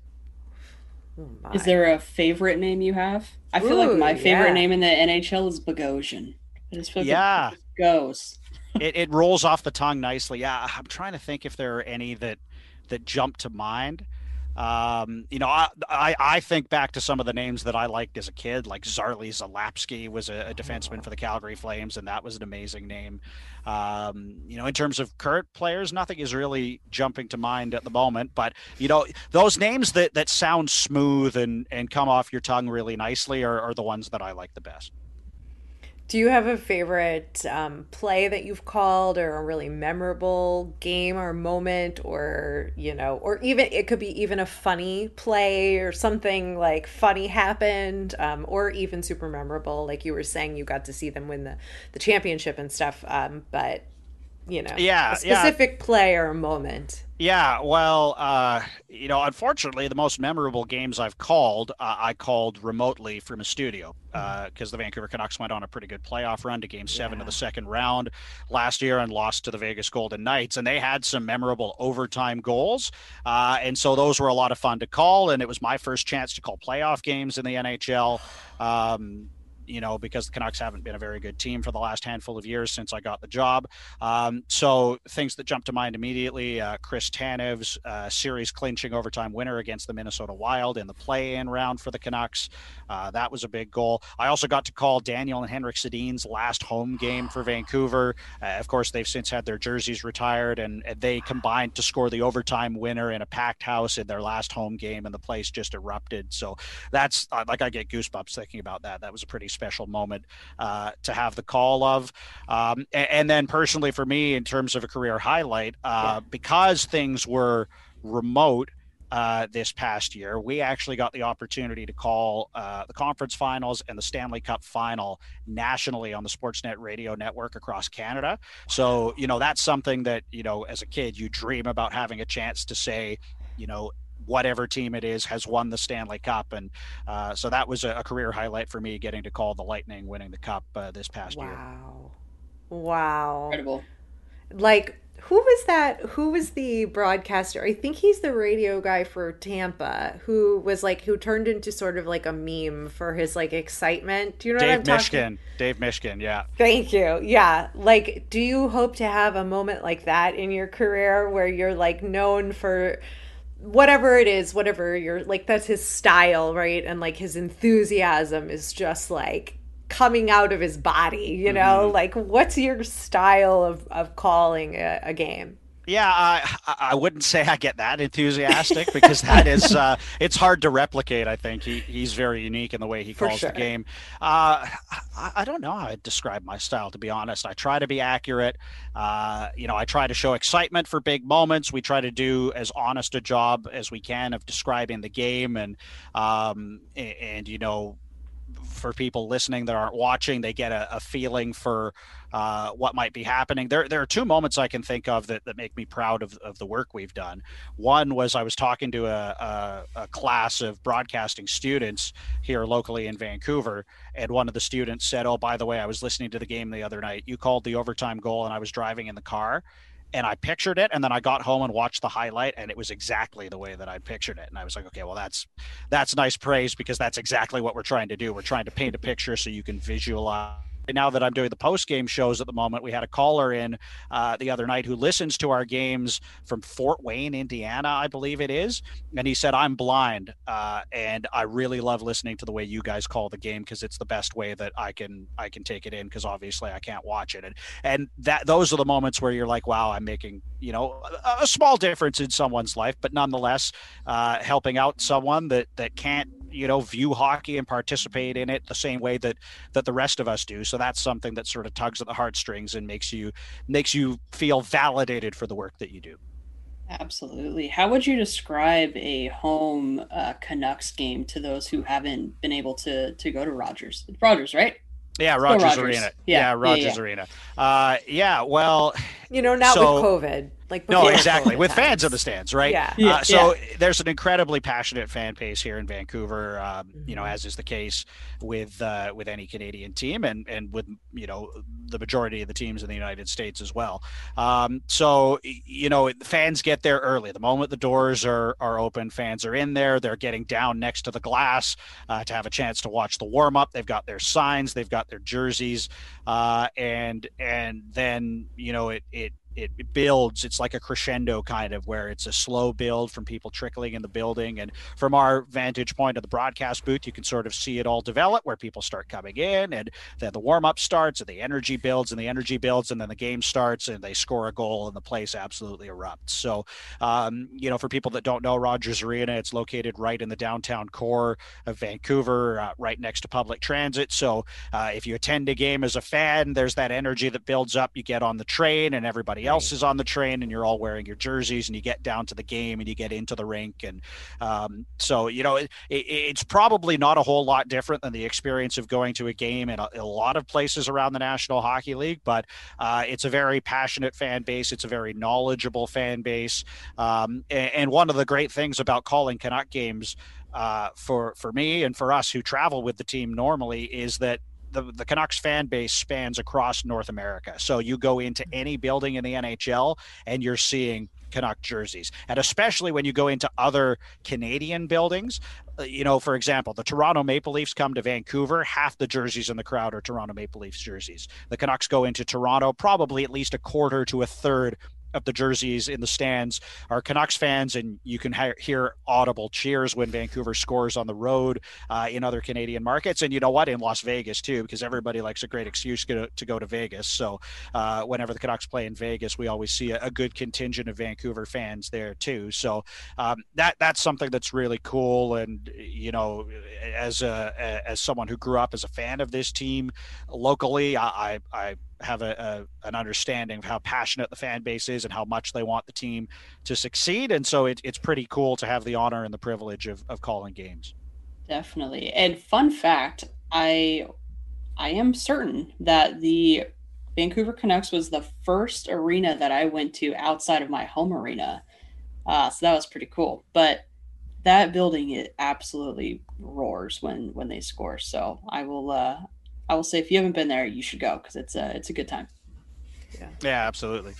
Oh, is there a favorite name you have? I feel Ooh, like my favorite yeah. name in the N H L is Bogosian. I just feel like yeah. it goes. it, it rolls off the tongue nicely. Yeah, I'm trying to think if there are any that that jump to mind. Um, you know, I, I I think back to some of the names that I liked as a kid, like Zarley Zalapski was a, a defenseman for the Calgary Flames, and that was an amazing name. Um, you know, in terms of current players, nothing is really jumping to mind at the moment, but you know, those names that, that sound smooth and, and come off your tongue really nicely are, are the ones that I like the best. Do you have a favorite um, play that you've called or a really memorable game or moment or, you know, or even it could be even a funny play or something like funny happened um, or even super memorable. Like you were saying, you got to see them win the, the championship and stuff. Um, but, you know, yeah, a specific yeah. play or a moment. Yeah, well, uh, you know, unfortunately, the most memorable games I've called, uh, I called remotely from a studio because uh, the Vancouver Canucks went on a pretty good playoff run to game seven yeah. of the second round last year and lost to the Vegas Golden Knights. And they had some memorable overtime goals. Uh, and so those were a lot of fun to call. And it was my first chance to call playoff games in the N H L. Um you know, because the Canucks haven't been a very good team for the last handful of years since I got the job. Um, so things that jumped to mind immediately, uh, Chris Tanev's uh, series clinching overtime winner against the Minnesota Wild in the play-in round for the Canucks. Uh, that was a big goal. I also got to call Daniel and Henrik Sedin's last home game for Vancouver. Uh, of course, they've since had their jerseys retired and, and they combined to score the overtime winner in a packed house in their last home game and the place just erupted. So that's uh, like, I get goosebumps thinking about that. That was a pretty special moment uh, to have the call of. Um, and, and then personally for me, in terms of a career highlight, uh, yeah. because things were remote uh, this past year, we actually got the opportunity to call uh, the conference finals and the Stanley Cup final nationally on the Sportsnet radio network across Canada. So, you know, that's something that, you know, as a kid, you dream about having a chance to say, you know, whatever team it is has won the Stanley Cup. And uh, so that was a, a career highlight for me, getting to call the Lightning winning the Cup uh, this past wow. year. Wow. Wow. Incredible. Like, who was that? Who was the broadcaster? I think he's the radio guy for Tampa who was like, who turned into sort of like a meme for his like excitement. Do you know Dave what I'm Mishkin. talking? Dave Mishkin. Yeah. Thank you. Yeah. Like, do you hope to have a moment like that in your career where you're like known for whatever it is, whatever you're like, that's his style, right? And like his enthusiasm is just like coming out of his body, you know, mm-hmm. like what's your style of, of calling a, a game? Yeah, I, I wouldn't say I get that enthusiastic because that is, uh, it's hard to replicate, I think. He He's very unique in the way he calls sure. the game. Uh, I, I don't know how I'd describe my style, to be honest. I try to be accurate. Uh, you know, I try to show excitement for big moments. We try to do as honest a job as we can of describing the game and, um, and, and you know, for people listening that aren't watching, they get a, a feeling for uh, what might be happening. There there are two moments I can think of that, that make me proud of, of the work we've done. One was I was talking to a, a, a class of broadcasting students here locally in Vancouver, and one of the students said, oh, by the way, I was listening to the game the other night. You called the overtime goal and I was driving in the car. And I pictured it, and then I got home and watched the highlight, and it was exactly the way that I pictured it. And I was like, okay, well, that's that's nice praise, because that's exactly what we're trying to do. We're trying to paint a picture so you can visualize. And now that I'm doing the post-game shows at the moment, we had a caller in uh, the other night who listens to our games from Fort Wayne, Indiana, I believe it is. And he said, I'm blind, uh, and I really love listening to the way you guys call the game, because it's the best way that I can I can take it in, because obviously I can't watch it. And and that those are the moments where you're like, wow, I'm making, you know, a, a small difference in someone's life, but nonetheless uh, helping out someone that, that can't, you know, view hockey and participate in it the same way that that the rest of us do. So that's something that sort of tugs at the heartstrings and makes you makes you feel validated for the work that you do. Absolutely. How would you describe a home uh, Canucks game to those who haven't been able to to go to Rogers? Rogers, right? Yeah, Rogers, Rogers Arena. Yeah, yeah Rogers yeah, yeah. Arena. Uh, yeah, well, you know, not so, with COVID. Like no, exactly. COVID with times. Fans in the stands, right? Yeah. yeah. Uh, so yeah. There's an incredibly passionate fan base here in Vancouver, um, mm-hmm. you know, as is the case with uh, with any Canadian team, and, and with, you know, the majority of the teams in the United States as well. Um, so, you know, fans get there early. The moment the doors are, are open, fans are in there. They're getting down next to the glass uh, to have a chance to watch the warm up. They've got their signs. They've got their jerseys. Uh, and and then, you know, it it. It builds. It's like a crescendo, kind of, where it's a slow build from people trickling in the building. And from our vantage point of the broadcast booth, you can sort of see it all develop, where people start coming in, and then the warm-up starts, and the energy builds, and the energy builds, and then the game starts, and they score a goal, and the place absolutely erupts. So, um, you know, for people that don't know, Rogers Arena, it's located right in the downtown core of Vancouver, uh, right next to public transit. So uh, if you attend a game as a fan, there's that energy that builds up. You get on the train, and everybody else is on the train, and you're all wearing your jerseys, and you get down to the game, and you get into the rink. And um, so, you know, it, it, it's probably not a whole lot different than the experience of going to a game in a, in a lot of places around the National Hockey League, but uh, it's a very passionate fan base. It's a very knowledgeable fan base. Um, and, and one of the great things about calling Canuck games uh, for, for me and for us who travel with the team normally is that The, the Canucks fan base spans across North America. So you go into any building in the N H L and you're seeing Canuck jerseys. And especially when you go into other Canadian buildings, you know, for example, the Toronto Maple Leafs come to Vancouver, half the jerseys in the crowd are Toronto Maple Leafs jerseys. The Canucks go into Toronto, probably at least a quarter to a third of the jerseys in the stands are Canucks fans, and you can ha- hear audible cheers when Vancouver scores on the road uh, in other Canadian markets. And you know what, in Las Vegas too, because everybody likes a great excuse to, to go to Vegas. So uh, whenever the Canucks play in Vegas, we always see a, a good contingent of Vancouver fans there too. So um, that that's something that's really cool. And, you know, as a, as someone who grew up as a fan of this team locally, I, I, I have a, a an understanding of how passionate the fan base is and how much they want the team to succeed. And so it, it's pretty cool to have the honor and the privilege of, of calling games. Definitely. And fun fact, I I am certain that the Vancouver Canucks was the first arena that I went to outside of my home arena. Uh, so that was pretty cool. But that building, it absolutely roars when, when they score. So I will... Uh, I will say, if you haven't been there, you should go, because it's a, it's a good time. Yeah, yeah, absolutely.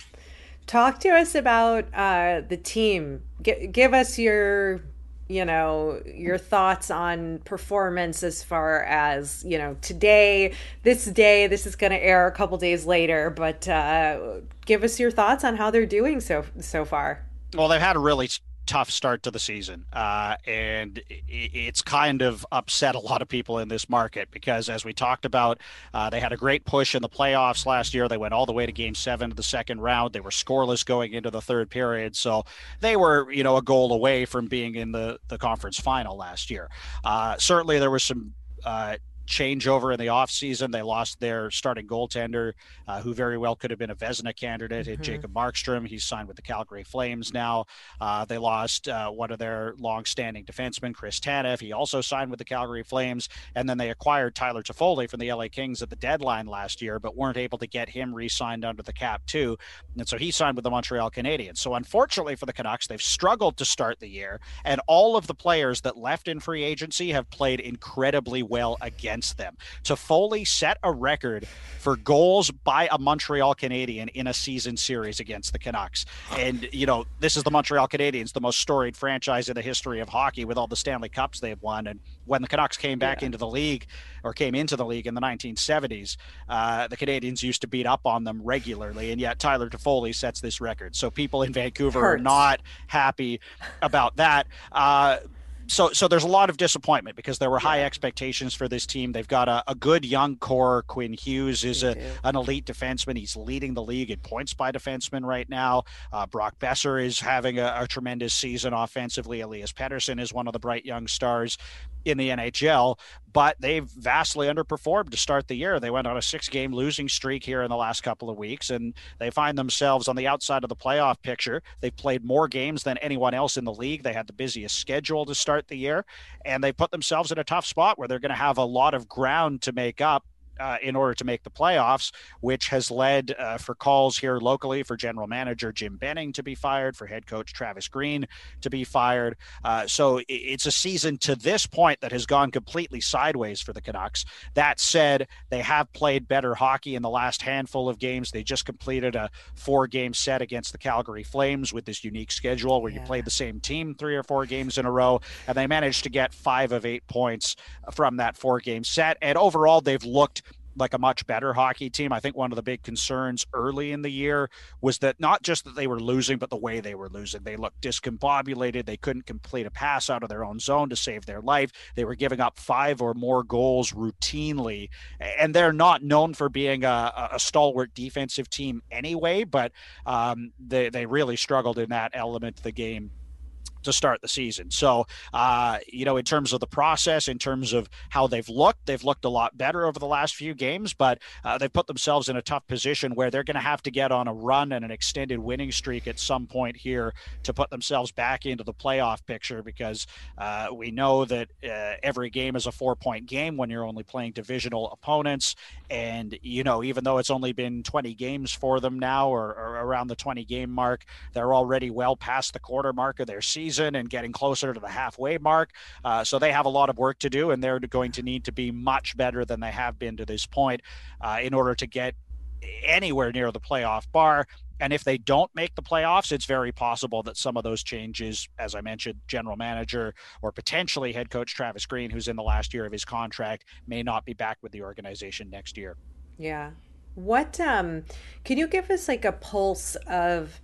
Talk to us about uh, the team. G- give us your, you know, your thoughts on performance as far as, you know, today, this day, this is going to air a couple days later, but uh, give us your thoughts on how they're doing so so far. Well, they've had a really tough start to the season, uh, and it's kind of upset a lot of people in this market, because as we talked about, uh, they had a great push in the playoffs last year. They went all the way to game seven of the second round. They were scoreless going into the third period, so they were, you know, a goal away from being in the, the conference final last year. Uh, certainly there was some uh, changeover in the offseason. They lost their starting goaltender, uh, who very well could have been a Vezina candidate, mm-hmm. Jacob Markstrom. He's signed with the Calgary Flames now. Uh, they lost uh, one of their longstanding defensemen, Chris Tanev. He also signed with the Calgary Flames. And then they acquired Tyler Toffoli from the L A Kings at the deadline last year, but weren't able to get him re-signed under the cap too. And so he signed with the Montreal Canadiens. So unfortunately for the Canucks, they've struggled to start the year, and all of the players that left in free agency have played incredibly well against them. Toffoli set a record for goals by a Montreal Canadian in a season series against the Canucks. And, you know, this is the Montreal Canadiens, the most storied franchise in the history of hockey with all the Stanley Cups they've won. And when the Canucks came back yeah. into the league or came into the league in the nineteen seventies, uh, the Canadiens used to beat up on them regularly. And yet Tyler Toffoli sets this record. So people in Vancouver are not happy about that. Uh, So so there's a lot of disappointment because there were yeah. high expectations for this team. They've got a, a good young core. Quinn Hughes is a, an elite defenseman. He's leading the league in points by defenseman right now. Uh, Brock Boeser is having a, a tremendous season offensively. Elias Pettersson is one of the bright young stars in the N H L, but they've vastly underperformed to start the year. They went on a six-game losing streak here in the last couple of weeks, and they find themselves on the outside of the playoff picture. They've played more games than anyone else in the league. They had the busiest schedule to start the year, and they put themselves in a tough spot where they're going to have a lot of ground to make up Uh, in order to make the playoffs, which has led uh, for calls here locally for general manager Jim Benning to be fired, for head coach Travis Green to be fired. Uh, so it's a season to this point that has gone completely sideways for the Canucks. That said, they have played better hockey in the last handful of games. They just completed a four-game set against the Calgary Flames with this unique schedule where yeah. you play the same team three or four games in a row, and they managed to get five of eight points from that four-game set. And overall, they've looked like a much better hockey team. I think one of the big concerns early in the year was that not just that they were losing, but the way they were losing. They looked discombobulated. They couldn't complete a pass out of their own zone to save their life. They were giving up five or more goals routinely, and they're not known for being a, a stalwart defensive team anyway, but um, they, they really struggled in that element of the game to start the season. So, uh, you know, in terms of the process, in terms of how they've looked, they've looked a lot better over the last few games, but uh, they've put themselves in a tough position where they're going to have to get on a run and an extended winning streak at some point here to put themselves back into the playoff picture, because uh, we know that uh, every game is a four-point game when you're only playing divisional opponents. And, you know, even though it's only been twenty games for them now, or, or around the twenty-game mark, they're already well past the quarter mark of their season and getting closer to the halfway mark. Uh, so they have a lot of work to do, and they're going to need to be much better than they have been to this point uh, in order to get anywhere near the playoff bar. And if they don't make the playoffs, it's very possible that some of those changes, as I mentioned, general manager or potentially head coach Travis Green, who's in the last year of his contract, may not be back with the organization next year. Yeah. What, um, can you give us like a pulse of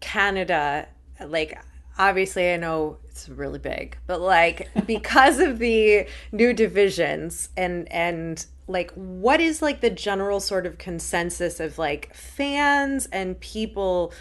Canada? Like, obviously, I know it's really big, but like because of the new divisions and and like what is like the general sort of consensus of like fans and people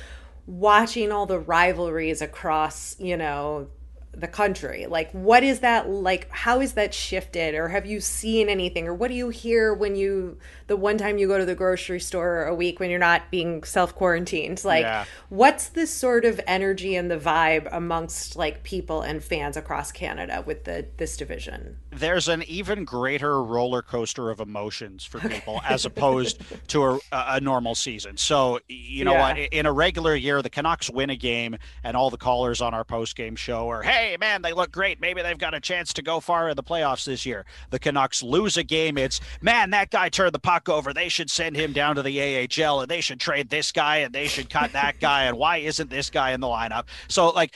watching all the rivalries across, you know, the country? Like what is that like? How is that shifted, or have you seen anything, or what do you hear when you the one time you go to the grocery store a week when you're not being self-quarantined? Like yeah. what's this sort of energy and the vibe amongst like people and fans across Canada with the this division? There's an even greater roller coaster of emotions for people okay. as opposed to a, a normal season. So you know yeah. what? In a regular year, the Canucks win a game, and all the callers on our post-game show are, hey, man, they look great. Maybe they've got a chance to go far in the playoffs this year. The Canucks lose a game. It's, man, that guy turned the puck over. They should send him down to the A H L, and they should trade this guy, and they should cut that guy, and why isn't this guy in the lineup? So, like,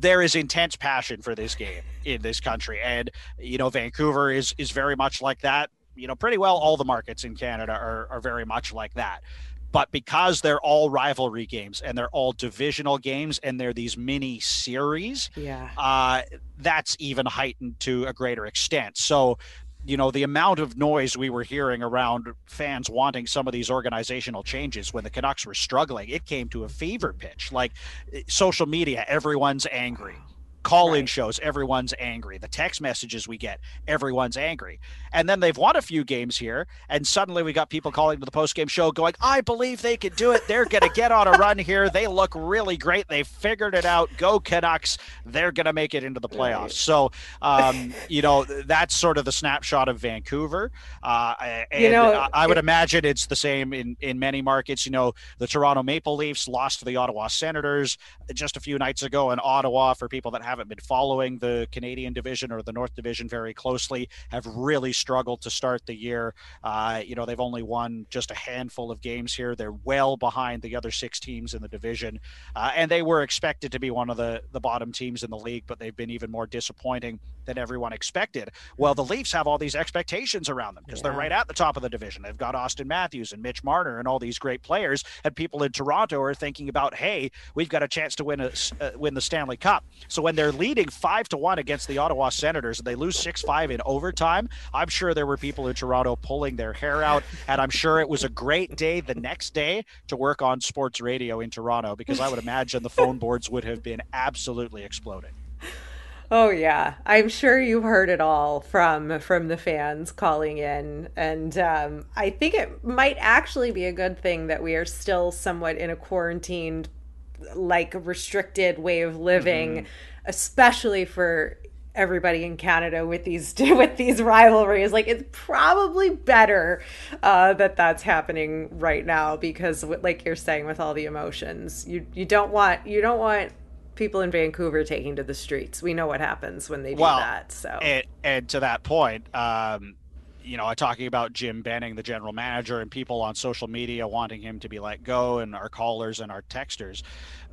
there is intense passion for this game in this country. And, you know, Vancouver is is very much like that. You know, pretty well all the markets in Canada are are very much like that. But because they're all rivalry games and they're all divisional games and they're these mini series, yeah. uh, that's even heightened to a greater extent. So, you know, the amount of noise we were hearing around fans wanting some of these organizational changes when the Canucks were struggling, it came to a fever pitch. Like social media, everyone's angry. Call-in right. shows, everyone's angry. The text messages we get, everyone's angry. And then they've won a few games here, and suddenly we got people calling to the post-game show going, I believe they could do it. They're going to get on a run here. They look really great. They figured it out. Go Canucks. They're going to make it into the playoffs. Right. So, um, you know, that's sort of the snapshot of Vancouver. Uh, and you know, I would it, imagine it's the same in, in many markets. You know, the Toronto Maple Leafs lost to the Ottawa Senators just a few nights ago in Ottawa. For people that have haven't been following the Canadian division or the North division very closely, have really struggled to start the year. Uh, you know, they've only won just a handful of games here. They're well behind the other six teams in the division. Uh, and they were expected to be one of the, the bottom teams in the league, but they've been even more disappointing than everyone expected. Well, the Leafs have all these expectations around them because yeah. they're right at the top of the division. They've got Austin Matthews and Mitch Marner and all these great players, and people in Toronto are thinking about, hey, we've got a chance to win a, uh, win the Stanley Cup. So when they're leading five to one against the Ottawa Senators and they lose six five in overtime, I'm sure there were people in Toronto pulling their hair out, and I'm sure it was a great day the next day to work on sports radio in Toronto, because I would imagine the phone boards would have been absolutely exploding. Oh yeah, I'm sure you've heard it all from from the fans calling in, and um, I think it might actually be a good thing that we are still somewhat in a quarantined, like restricted way of living. Mm-hmm. Especially for everybody in Canada with these with these rivalries, like it's probably better uh, that that's happening right now, because, like you're saying, with all the emotions, you you don't want you don't want people in Vancouver taking to the streets. We know what happens when they do well, that. So, and, and to that point, um, you know, talking about Jim Benning, the general manager, and people on social media wanting him to be let go, and our callers and our texters.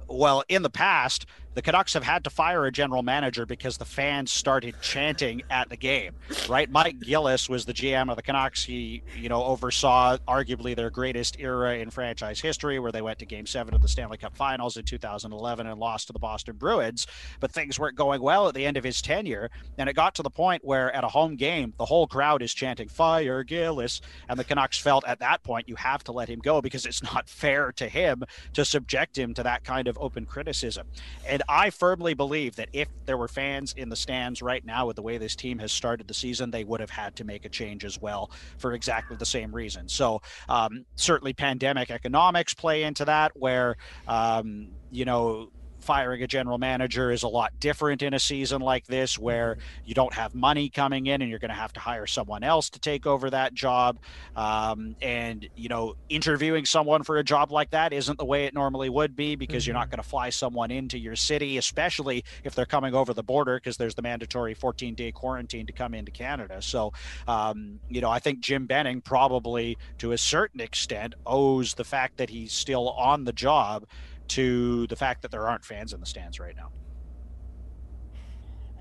Well, in the past, the Canucks have had to fire a general manager because the fans started chanting at the game, right? Mike Gillis was the G M of the Canucks. He, you know, oversaw arguably their greatest era in franchise history, where they went to game seven of the Stanley Cup Finals in two thousand eleven and lost to the Boston Bruins. But things weren't going well at the end of his tenure. And it got to the point where at a home game, the whole crowd is chanting, fire Gillis. And the Canucks felt at that point, you have to let him go, because it's not fair to him to subject him to that kind of open criticism. And I firmly believe that if there were fans in the stands right now with the way this team has started the season, they would have had to make a change as well for exactly the same reason. So um, certainly pandemic economics play into that, where, um, you know, firing a general manager is a lot different in a season like this, where you don't have money coming in and you're going to have to hire someone else to take over that job. Um, and, you know, interviewing someone for a job like that isn't the way it normally would be, because mm-hmm. you're not going to fly someone into your city, especially if they're coming over the border, because there's the mandatory fourteen day quarantine to come into Canada. So, um, you know, I think Jim Benning probably to a certain extent owes the fact that he's still on the job to the fact that there aren't fans in the stands right now.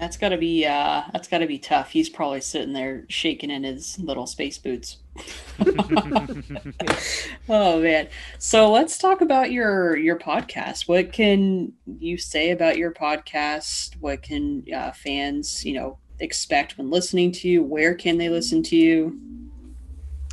That's gotta be uh, that's gotta be tough. He's probably sitting there shaking in his little space boots. Oh man! So let's talk about your your podcast. What can you say about your podcast? What can uh, fans, you know, expect when listening to you? Where can they listen to you?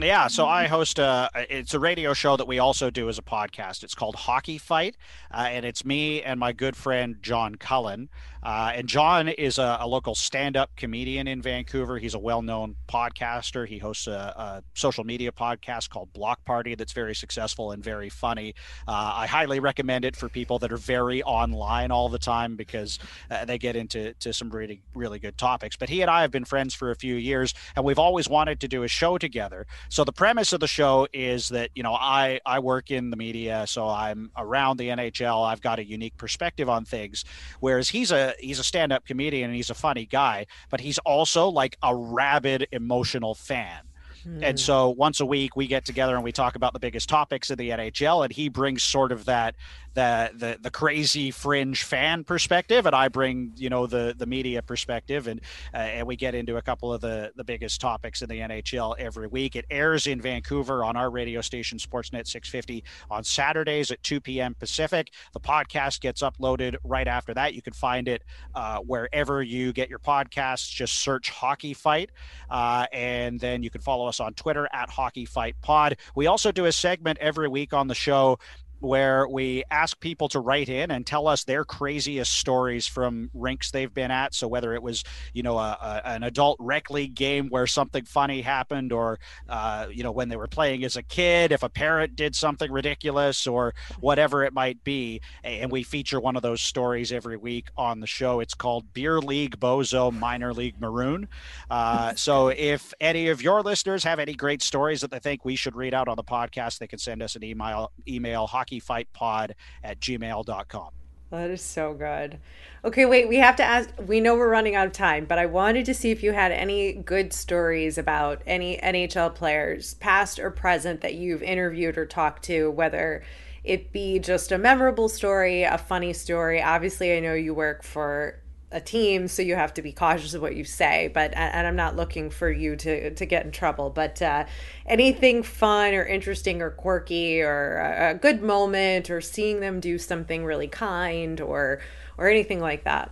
Yeah, so I host a, it's a radio show that we also do as a podcast. It's called Hockey Fight, uh, and it's me and my good friend John Cullen. Uh, and John is a, a local stand-up comedian in Vancouver. He's a well-known podcaster. He hosts a, a social media podcast called Block Party that's very successful and very funny. Uh, I highly recommend it for people that are very online all the time, because uh, they get into to some really, really good topics. But he and I have been friends for a few years, and we've always wanted to do a show together. So the premise of the show is that, you know, I, I work in the media, so I'm around the N H L. I've got a unique perspective on things, whereas he's a he's a stand-up comedian and he's a funny guy, but he's also like a rabid emotional fan. Mm. And so once a week we get together and we talk about the biggest topics of the N H L, and he brings sort of that the the the crazy fringe fan perspective, and I bring, you know, the the media perspective, and uh, and we get into a couple of the the biggest topics in the N H L every week. It airs in Vancouver on our radio station Sportsnet six fifty on Saturdays at two p.m. Pacific. The podcast gets uploaded right after that. You can find it uh, wherever you get your podcasts. Just search Hockey Fight, uh, and then you can follow us on Twitter at Hockey Fight Pod. We also do a segment every week on the show where we ask people to write in and tell us their craziest stories from rinks they've been at. So whether it was, you know, a, a, an adult rec league game where something funny happened, or, uh, you know, when they were playing as a kid, if a parent did something ridiculous or whatever it might be. And we feature one of those stories every week on the show. It's called Beer League Bozo Minor League Maroon. Uh, so if any of your listeners have any great stories that they think we should read out on the podcast, they can send us an email, email hockeyfightpod at gmail dot com. That is so good. Okay, wait, we have to ask, we know we're running out of time, but I wanted to see if you had any good stories about any N H L players, past or present, that you've interviewed or talked to, whether it be just a memorable story, a funny story. Obviously, I know you work for a team, so you have to be cautious of what you say, but, and I'm not looking for you to to get in trouble, but uh anything fun or interesting or quirky, or a, a good moment, or seeing them do something really kind, or or anything like that.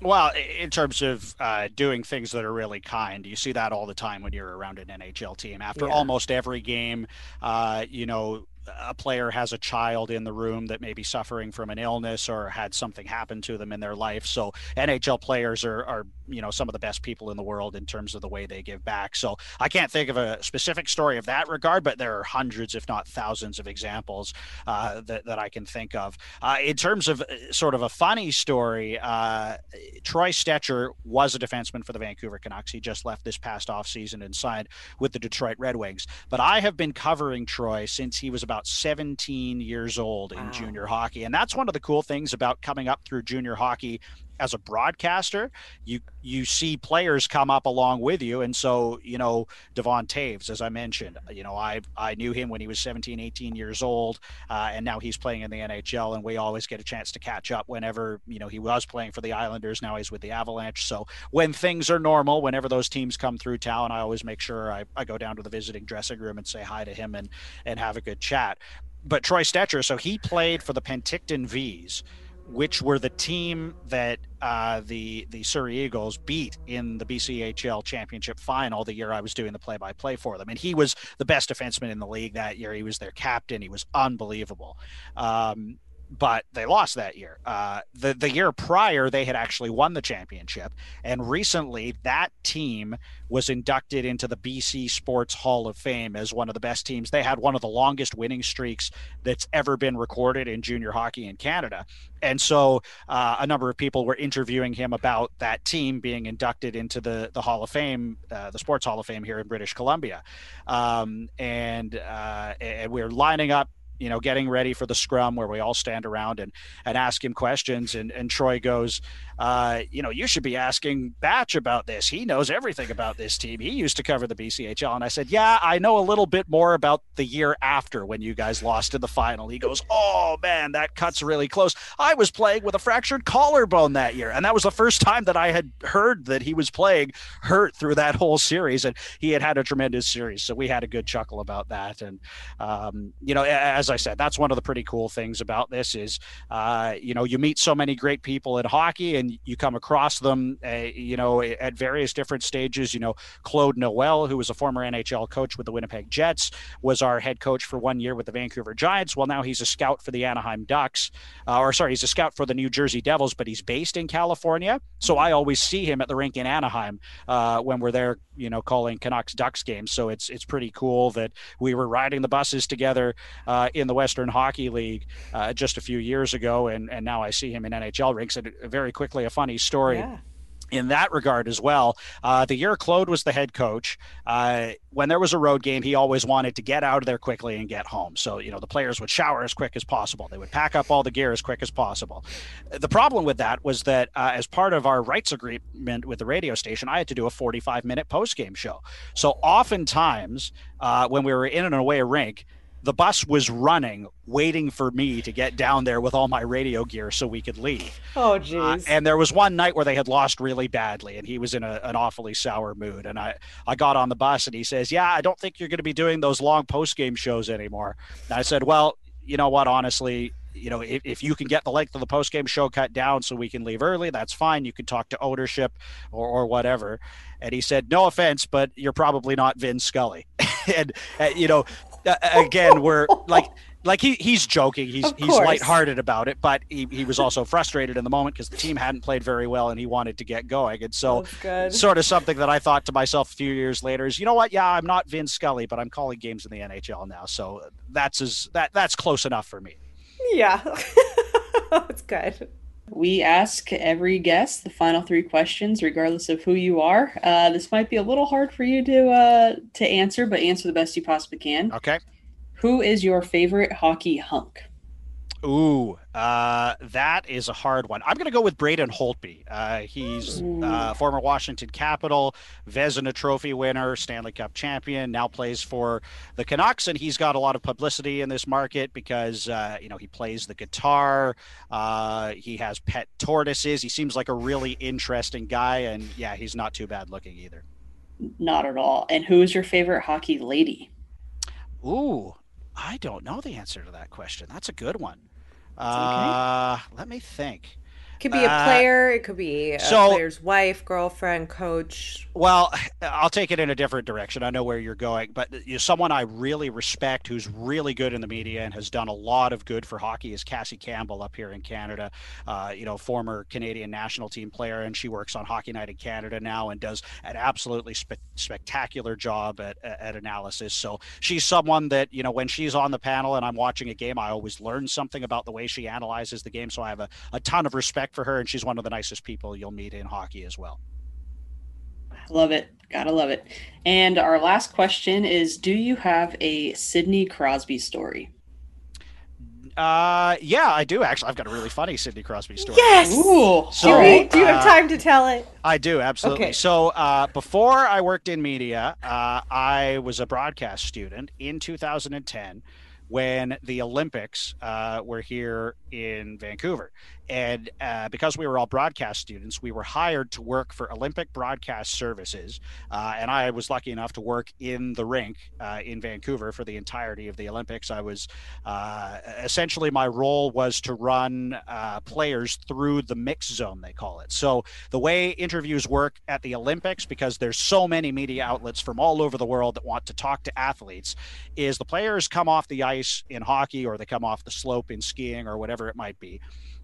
Well, in terms of uh, doing things that are really kind, you see that all the time when you're around an N H L team. After yeah. almost every game, uh, you know, a player has a child in the room that may be suffering from an illness or had something happen to them in their life. So N H L players are, are, you know, some of the best people in the world in terms of the way they give back. So I can't think of a specific story of that regard, but there are hundreds, if not thousands, of examples uh, that, that I can think of. Uh, in terms of sort of a funny story, uh, Troy Stetcher was a defenseman for the Vancouver Canucks. He just left this past offseason and signed with the Detroit Red Wings. But I have been covering Troy since he was about about seventeen years old in wow. junior hockey. And that's one of the cool things about coming up through junior hockey as a broadcaster. You you see players come up along with you. And so, you know, Devon Taves, as I mentioned, you know, I I knew him when he was seventeen, eighteen years old, uh, and now he's playing in the N H L, and we always get a chance to catch up whenever, you know, he was playing for the Islanders, now he's with the Avalanche. So when things are normal, whenever those teams come through town, I always make sure I, I go down to the visiting dressing room and say hi to him and and have a good chat. But Troy Stetcher, so he played for the Penticton Vs, which were the team that uh, the the Surrey Eagles beat in the B C H L championship final the year I was doing the play-by-play for them. And he was the best defenseman in the league that year. He was their captain. He was unbelievable. Um, but they lost that year. Uh, the, the year prior, they had actually won the championship. And recently, that team was inducted into the B C Sports Hall of Fame as one of the best teams. They had one of the longest winning streaks that's ever been recorded in junior hockey in Canada. And so uh, a number of people were interviewing him about that team being inducted into the, the Hall of Fame, uh, the Sports Hall of Fame here in British Columbia. Um, and, uh, and we were lining up, you know, getting ready for the scrum where we all stand around and, and ask him questions. And, and Troy goes, uh, you know, you should be asking Batch about this. He knows everything about this team. He used to cover the B C H L. And I said, yeah, I know a little bit more about the year after when you guys lost in the final. He goes, oh man, that cuts really close. I was playing with a fractured collarbone that year. And that was the first time that I had heard that he was playing hurt through that whole series. And he had had a tremendous series. So we had a good chuckle about that. And, um, you know, as I said, that's one of the pretty cool things about this is, uh, you know, you meet so many great people in hockey and you come across them, uh, you know, at various different stages. You know, Claude Noel, who was a former N H L coach with the Winnipeg Jets, was our head coach for one year with the Vancouver Giants. Well, now he's a scout for the Anaheim Ducks, uh, or sorry, he's a scout for the New Jersey Devils, but he's based in California. So I always see him at the rink in Anaheim uh, when we're there, you know, calling Canucks Ducks games. So it's, it's pretty cool that we were riding the buses together uh, in the Western Hockey League uh, just a few years ago, and, and now I see him in N H L rinks. And very quickly, a funny story yeah. in that regard as well. Uh, the year Claude was the head coach, uh, when there was a road game, he always wanted to get out of there quickly and get home. So, you know, the players would shower as quick as possible. They would pack up all the gear as quick as possible. The problem with that was that uh, as part of our rights agreement with the radio station, I had to do a forty-five minute post-game show. So oftentimes uh, when we were in and away a rink, the bus was running, waiting for me to get down there with all my radio gear so we could leave. Oh, geez. Uh, and there was one night where they had lost really badly, and he was in a, an awfully sour mood. And I, I got on the bus, and he says, yeah, I don't think you're going to be doing those long post-game shows anymore. And I said, well, you know what, honestly, you know, if, if you can get the length of the post-game show cut down so we can leave early, that's fine. You can talk to ownership or, or whatever. And he said, no offense, but you're probably not Vin Scully. and, uh, you know, Uh, again, we're like, Like he he's joking. He's he's lighthearted about it, but he, he was also frustrated in the moment because the team hadn't played very well and he wanted to get going. And so sort of something that I thought to myself a few years later is, you know what? Yeah, I'm not Vin Scully, but I'm calling games in the N H L now. So that's as that that's close enough for me. Yeah. That's good. We ask every guest the final three questions, regardless of who you are. Uh, this might be a little hard for you to uh, to answer, but answer the best you possibly can. Okay. Who is your favorite hockey hunk? Ooh, uh, that is a hard one. I'm going to go with Braden Holtby. Uh, he's uh, former Washington Capital, Vezina Trophy winner, Stanley Cup champion, now plays for the Canucks, and he's got a lot of publicity in this market because, uh, you know, he plays the guitar, uh, he has pet tortoises. He seems like a really interesting guy, and yeah, he's not too bad looking either. Not at all. And who is your favorite hockey lady? Ooh. I don't know the answer to that question. That's a good one. Okay. Uh, let me think. It could be uh, a player. It could be a so, player's wife, girlfriend, coach. Well, I'll take it in a different direction. I know where you're going, but you know, someone I really respect who's really good in the media and has done a lot of good for hockey is Cassie Campbell up here in Canada, uh, you know, former Canadian national team player, and she works on Hockey Night in Canada now and does an absolutely spe- spectacular job at, at analysis. So she's someone that, you know, when she's on the panel and I'm watching a game, I always learn something about the way she analyzes the game. So I have a, a ton of respect for her, and she's one of the nicest people you'll meet in hockey as well. Love it. Gotta love it. And our last question is, do you have a Sidney Crosby story? Uh, yeah, I do actually. I've got a really funny Sidney Crosby story. Yes! Ooh. So, right. Do you have time to tell it? I do, absolutely. Okay. So uh, before I worked in media, uh, I was a broadcast student in two thousand ten when the Olympics uh, were here in Vancouver. And uh, because we were all broadcast students, we were hired to work for Olympic Broadcast Services. Uh, and I was lucky enough to work in the rink uh, in Vancouver for the entirety of the Olympics. I was uh, essentially, my role was to run uh, players through the mix zone, they call it. So the way interviews work at the Olympics, because there's so many media outlets from all over the world that want to talk to athletes, is the players come off the ice in hockey, or they come off the slope in skiing or whatever it might be,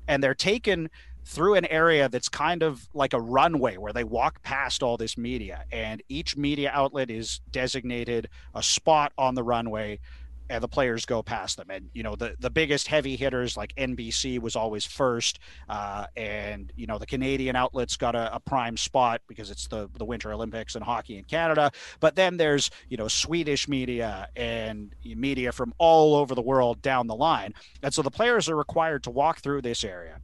and they're taken through an area that's kind of like a runway where they walk past all this media, and each media outlet is designated a spot on the runway and the players go past them. And you know, the the biggest heavy hitters like N B C was always first, uh and you know, the Canadian outlets got a, a prime spot because it's the the Winter Olympics and hockey in Canada. But then there's, you know, Swedish media and media from all over the world down the line, and so the players are required to walk through this area,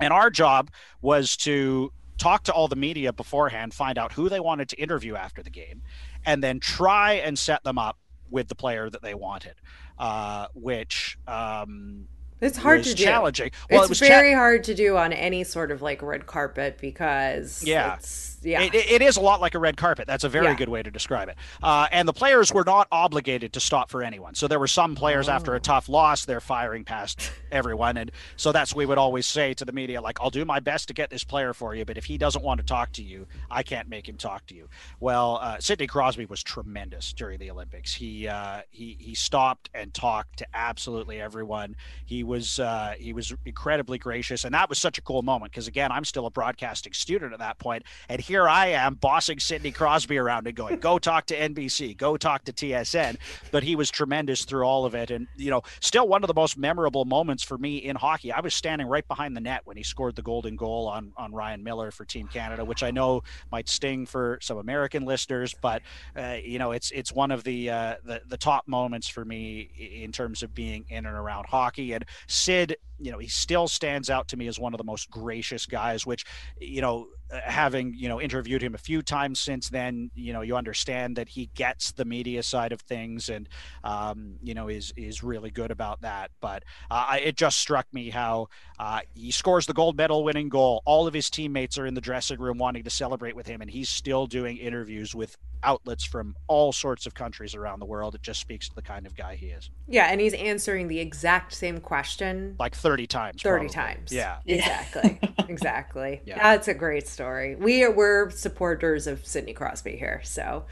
and our job was to talk to all the media beforehand, find out who they wanted to interview after the game, and then try and set them up with the player that they wanted, uh, which um, it's hard to do. Challenging. Well, it's it was very cha- hard to do on any sort of like red carpet because yeah, it's, yeah, it, it is a lot like a red carpet. That's a very yeah. good way to describe it. Uh, and the players were not obligated to stop for anyone. So there were some players oh. after a tough loss, they're firing past everyone, and so that's we would always say to the media, like, I'll do my best to get this player for you, but if he doesn't want to talk to you, I can't make him talk to you. Well, uh, Sidney Crosby was tremendous during the Olympics. He uh, he he stopped and talked to absolutely everyone. He was uh, he was incredibly gracious, and that was such a cool moment because again, I'm still a broadcasting student at that point, and here I am bossing Sidney Crosby around and going, go talk to N B C, go talk to T S N. But he was tremendous through all of it, and you know, still one of the most memorable moments for me in hockey. I was standing right behind the net when he scored the golden goal on, on Ryan Miller for Team Canada, which I know might sting for some American listeners, but uh, you know, it's it's one of the, uh, the the top moments for me in terms of being in and around hockey. And Sid, you know, he still stands out to me as one of the most gracious guys, which, you know, having, you know, interviewed him a few times since then, you know, you understand that he gets the media side of things and, um, you know, is, is really good about that. But uh, it just struck me how uh, he scores the gold medal winning goal. All of his teammates are in the dressing room wanting to celebrate with him, and he's still doing interviews with outlets from all sorts of countries around the world. It just speaks to the kind of guy he is. Yeah. And he's answering the exact same question like thirty times. thirty probably. Times. Yeah. Exactly. exactly. Yeah. That's a great story. We are, we're supporters of Sidney Crosby here. So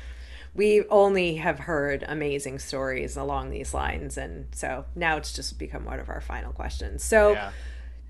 we only have heard amazing stories along these lines. And so now it's just become one of our final questions. So yeah.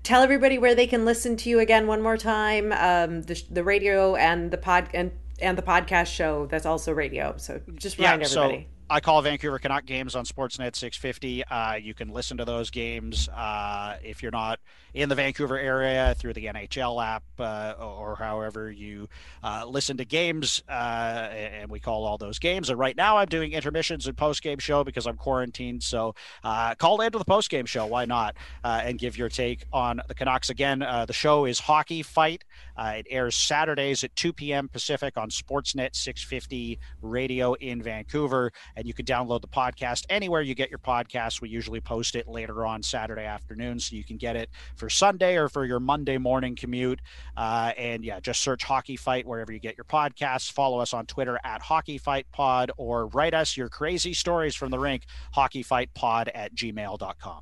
Tell everybody where they can listen to you again one more time. Um, the, the radio and the pod and, and the podcast show. That's also radio. So just remind yeah, everybody. So- I call Vancouver Canuck games on Sportsnet six fifty. Uh, you can listen to those games uh, if you're not in the Vancouver area through the N H L app uh, or however you uh, listen to games. Uh, and we call all those games. And right now I'm doing intermissions and post-game show because I'm quarantined. So uh, call into the post-game show. Why not? Uh, and give your take on the Canucks. Again, uh, the show is Hockey Fight. Uh, it airs Saturdays at two p.m. Pacific on Sportsnet six fifty radio in Vancouver. And you can download the podcast anywhere you get your podcasts. We usually post it later on Saturday afternoon, so you can get it for Sunday or for your Monday morning commute. Uh, and yeah, just search Hockey Fight wherever you get your podcasts. Follow us on Twitter at Hockey Fight Pod, or write us your crazy stories from the rink, hockey fight pod at gmail dot com.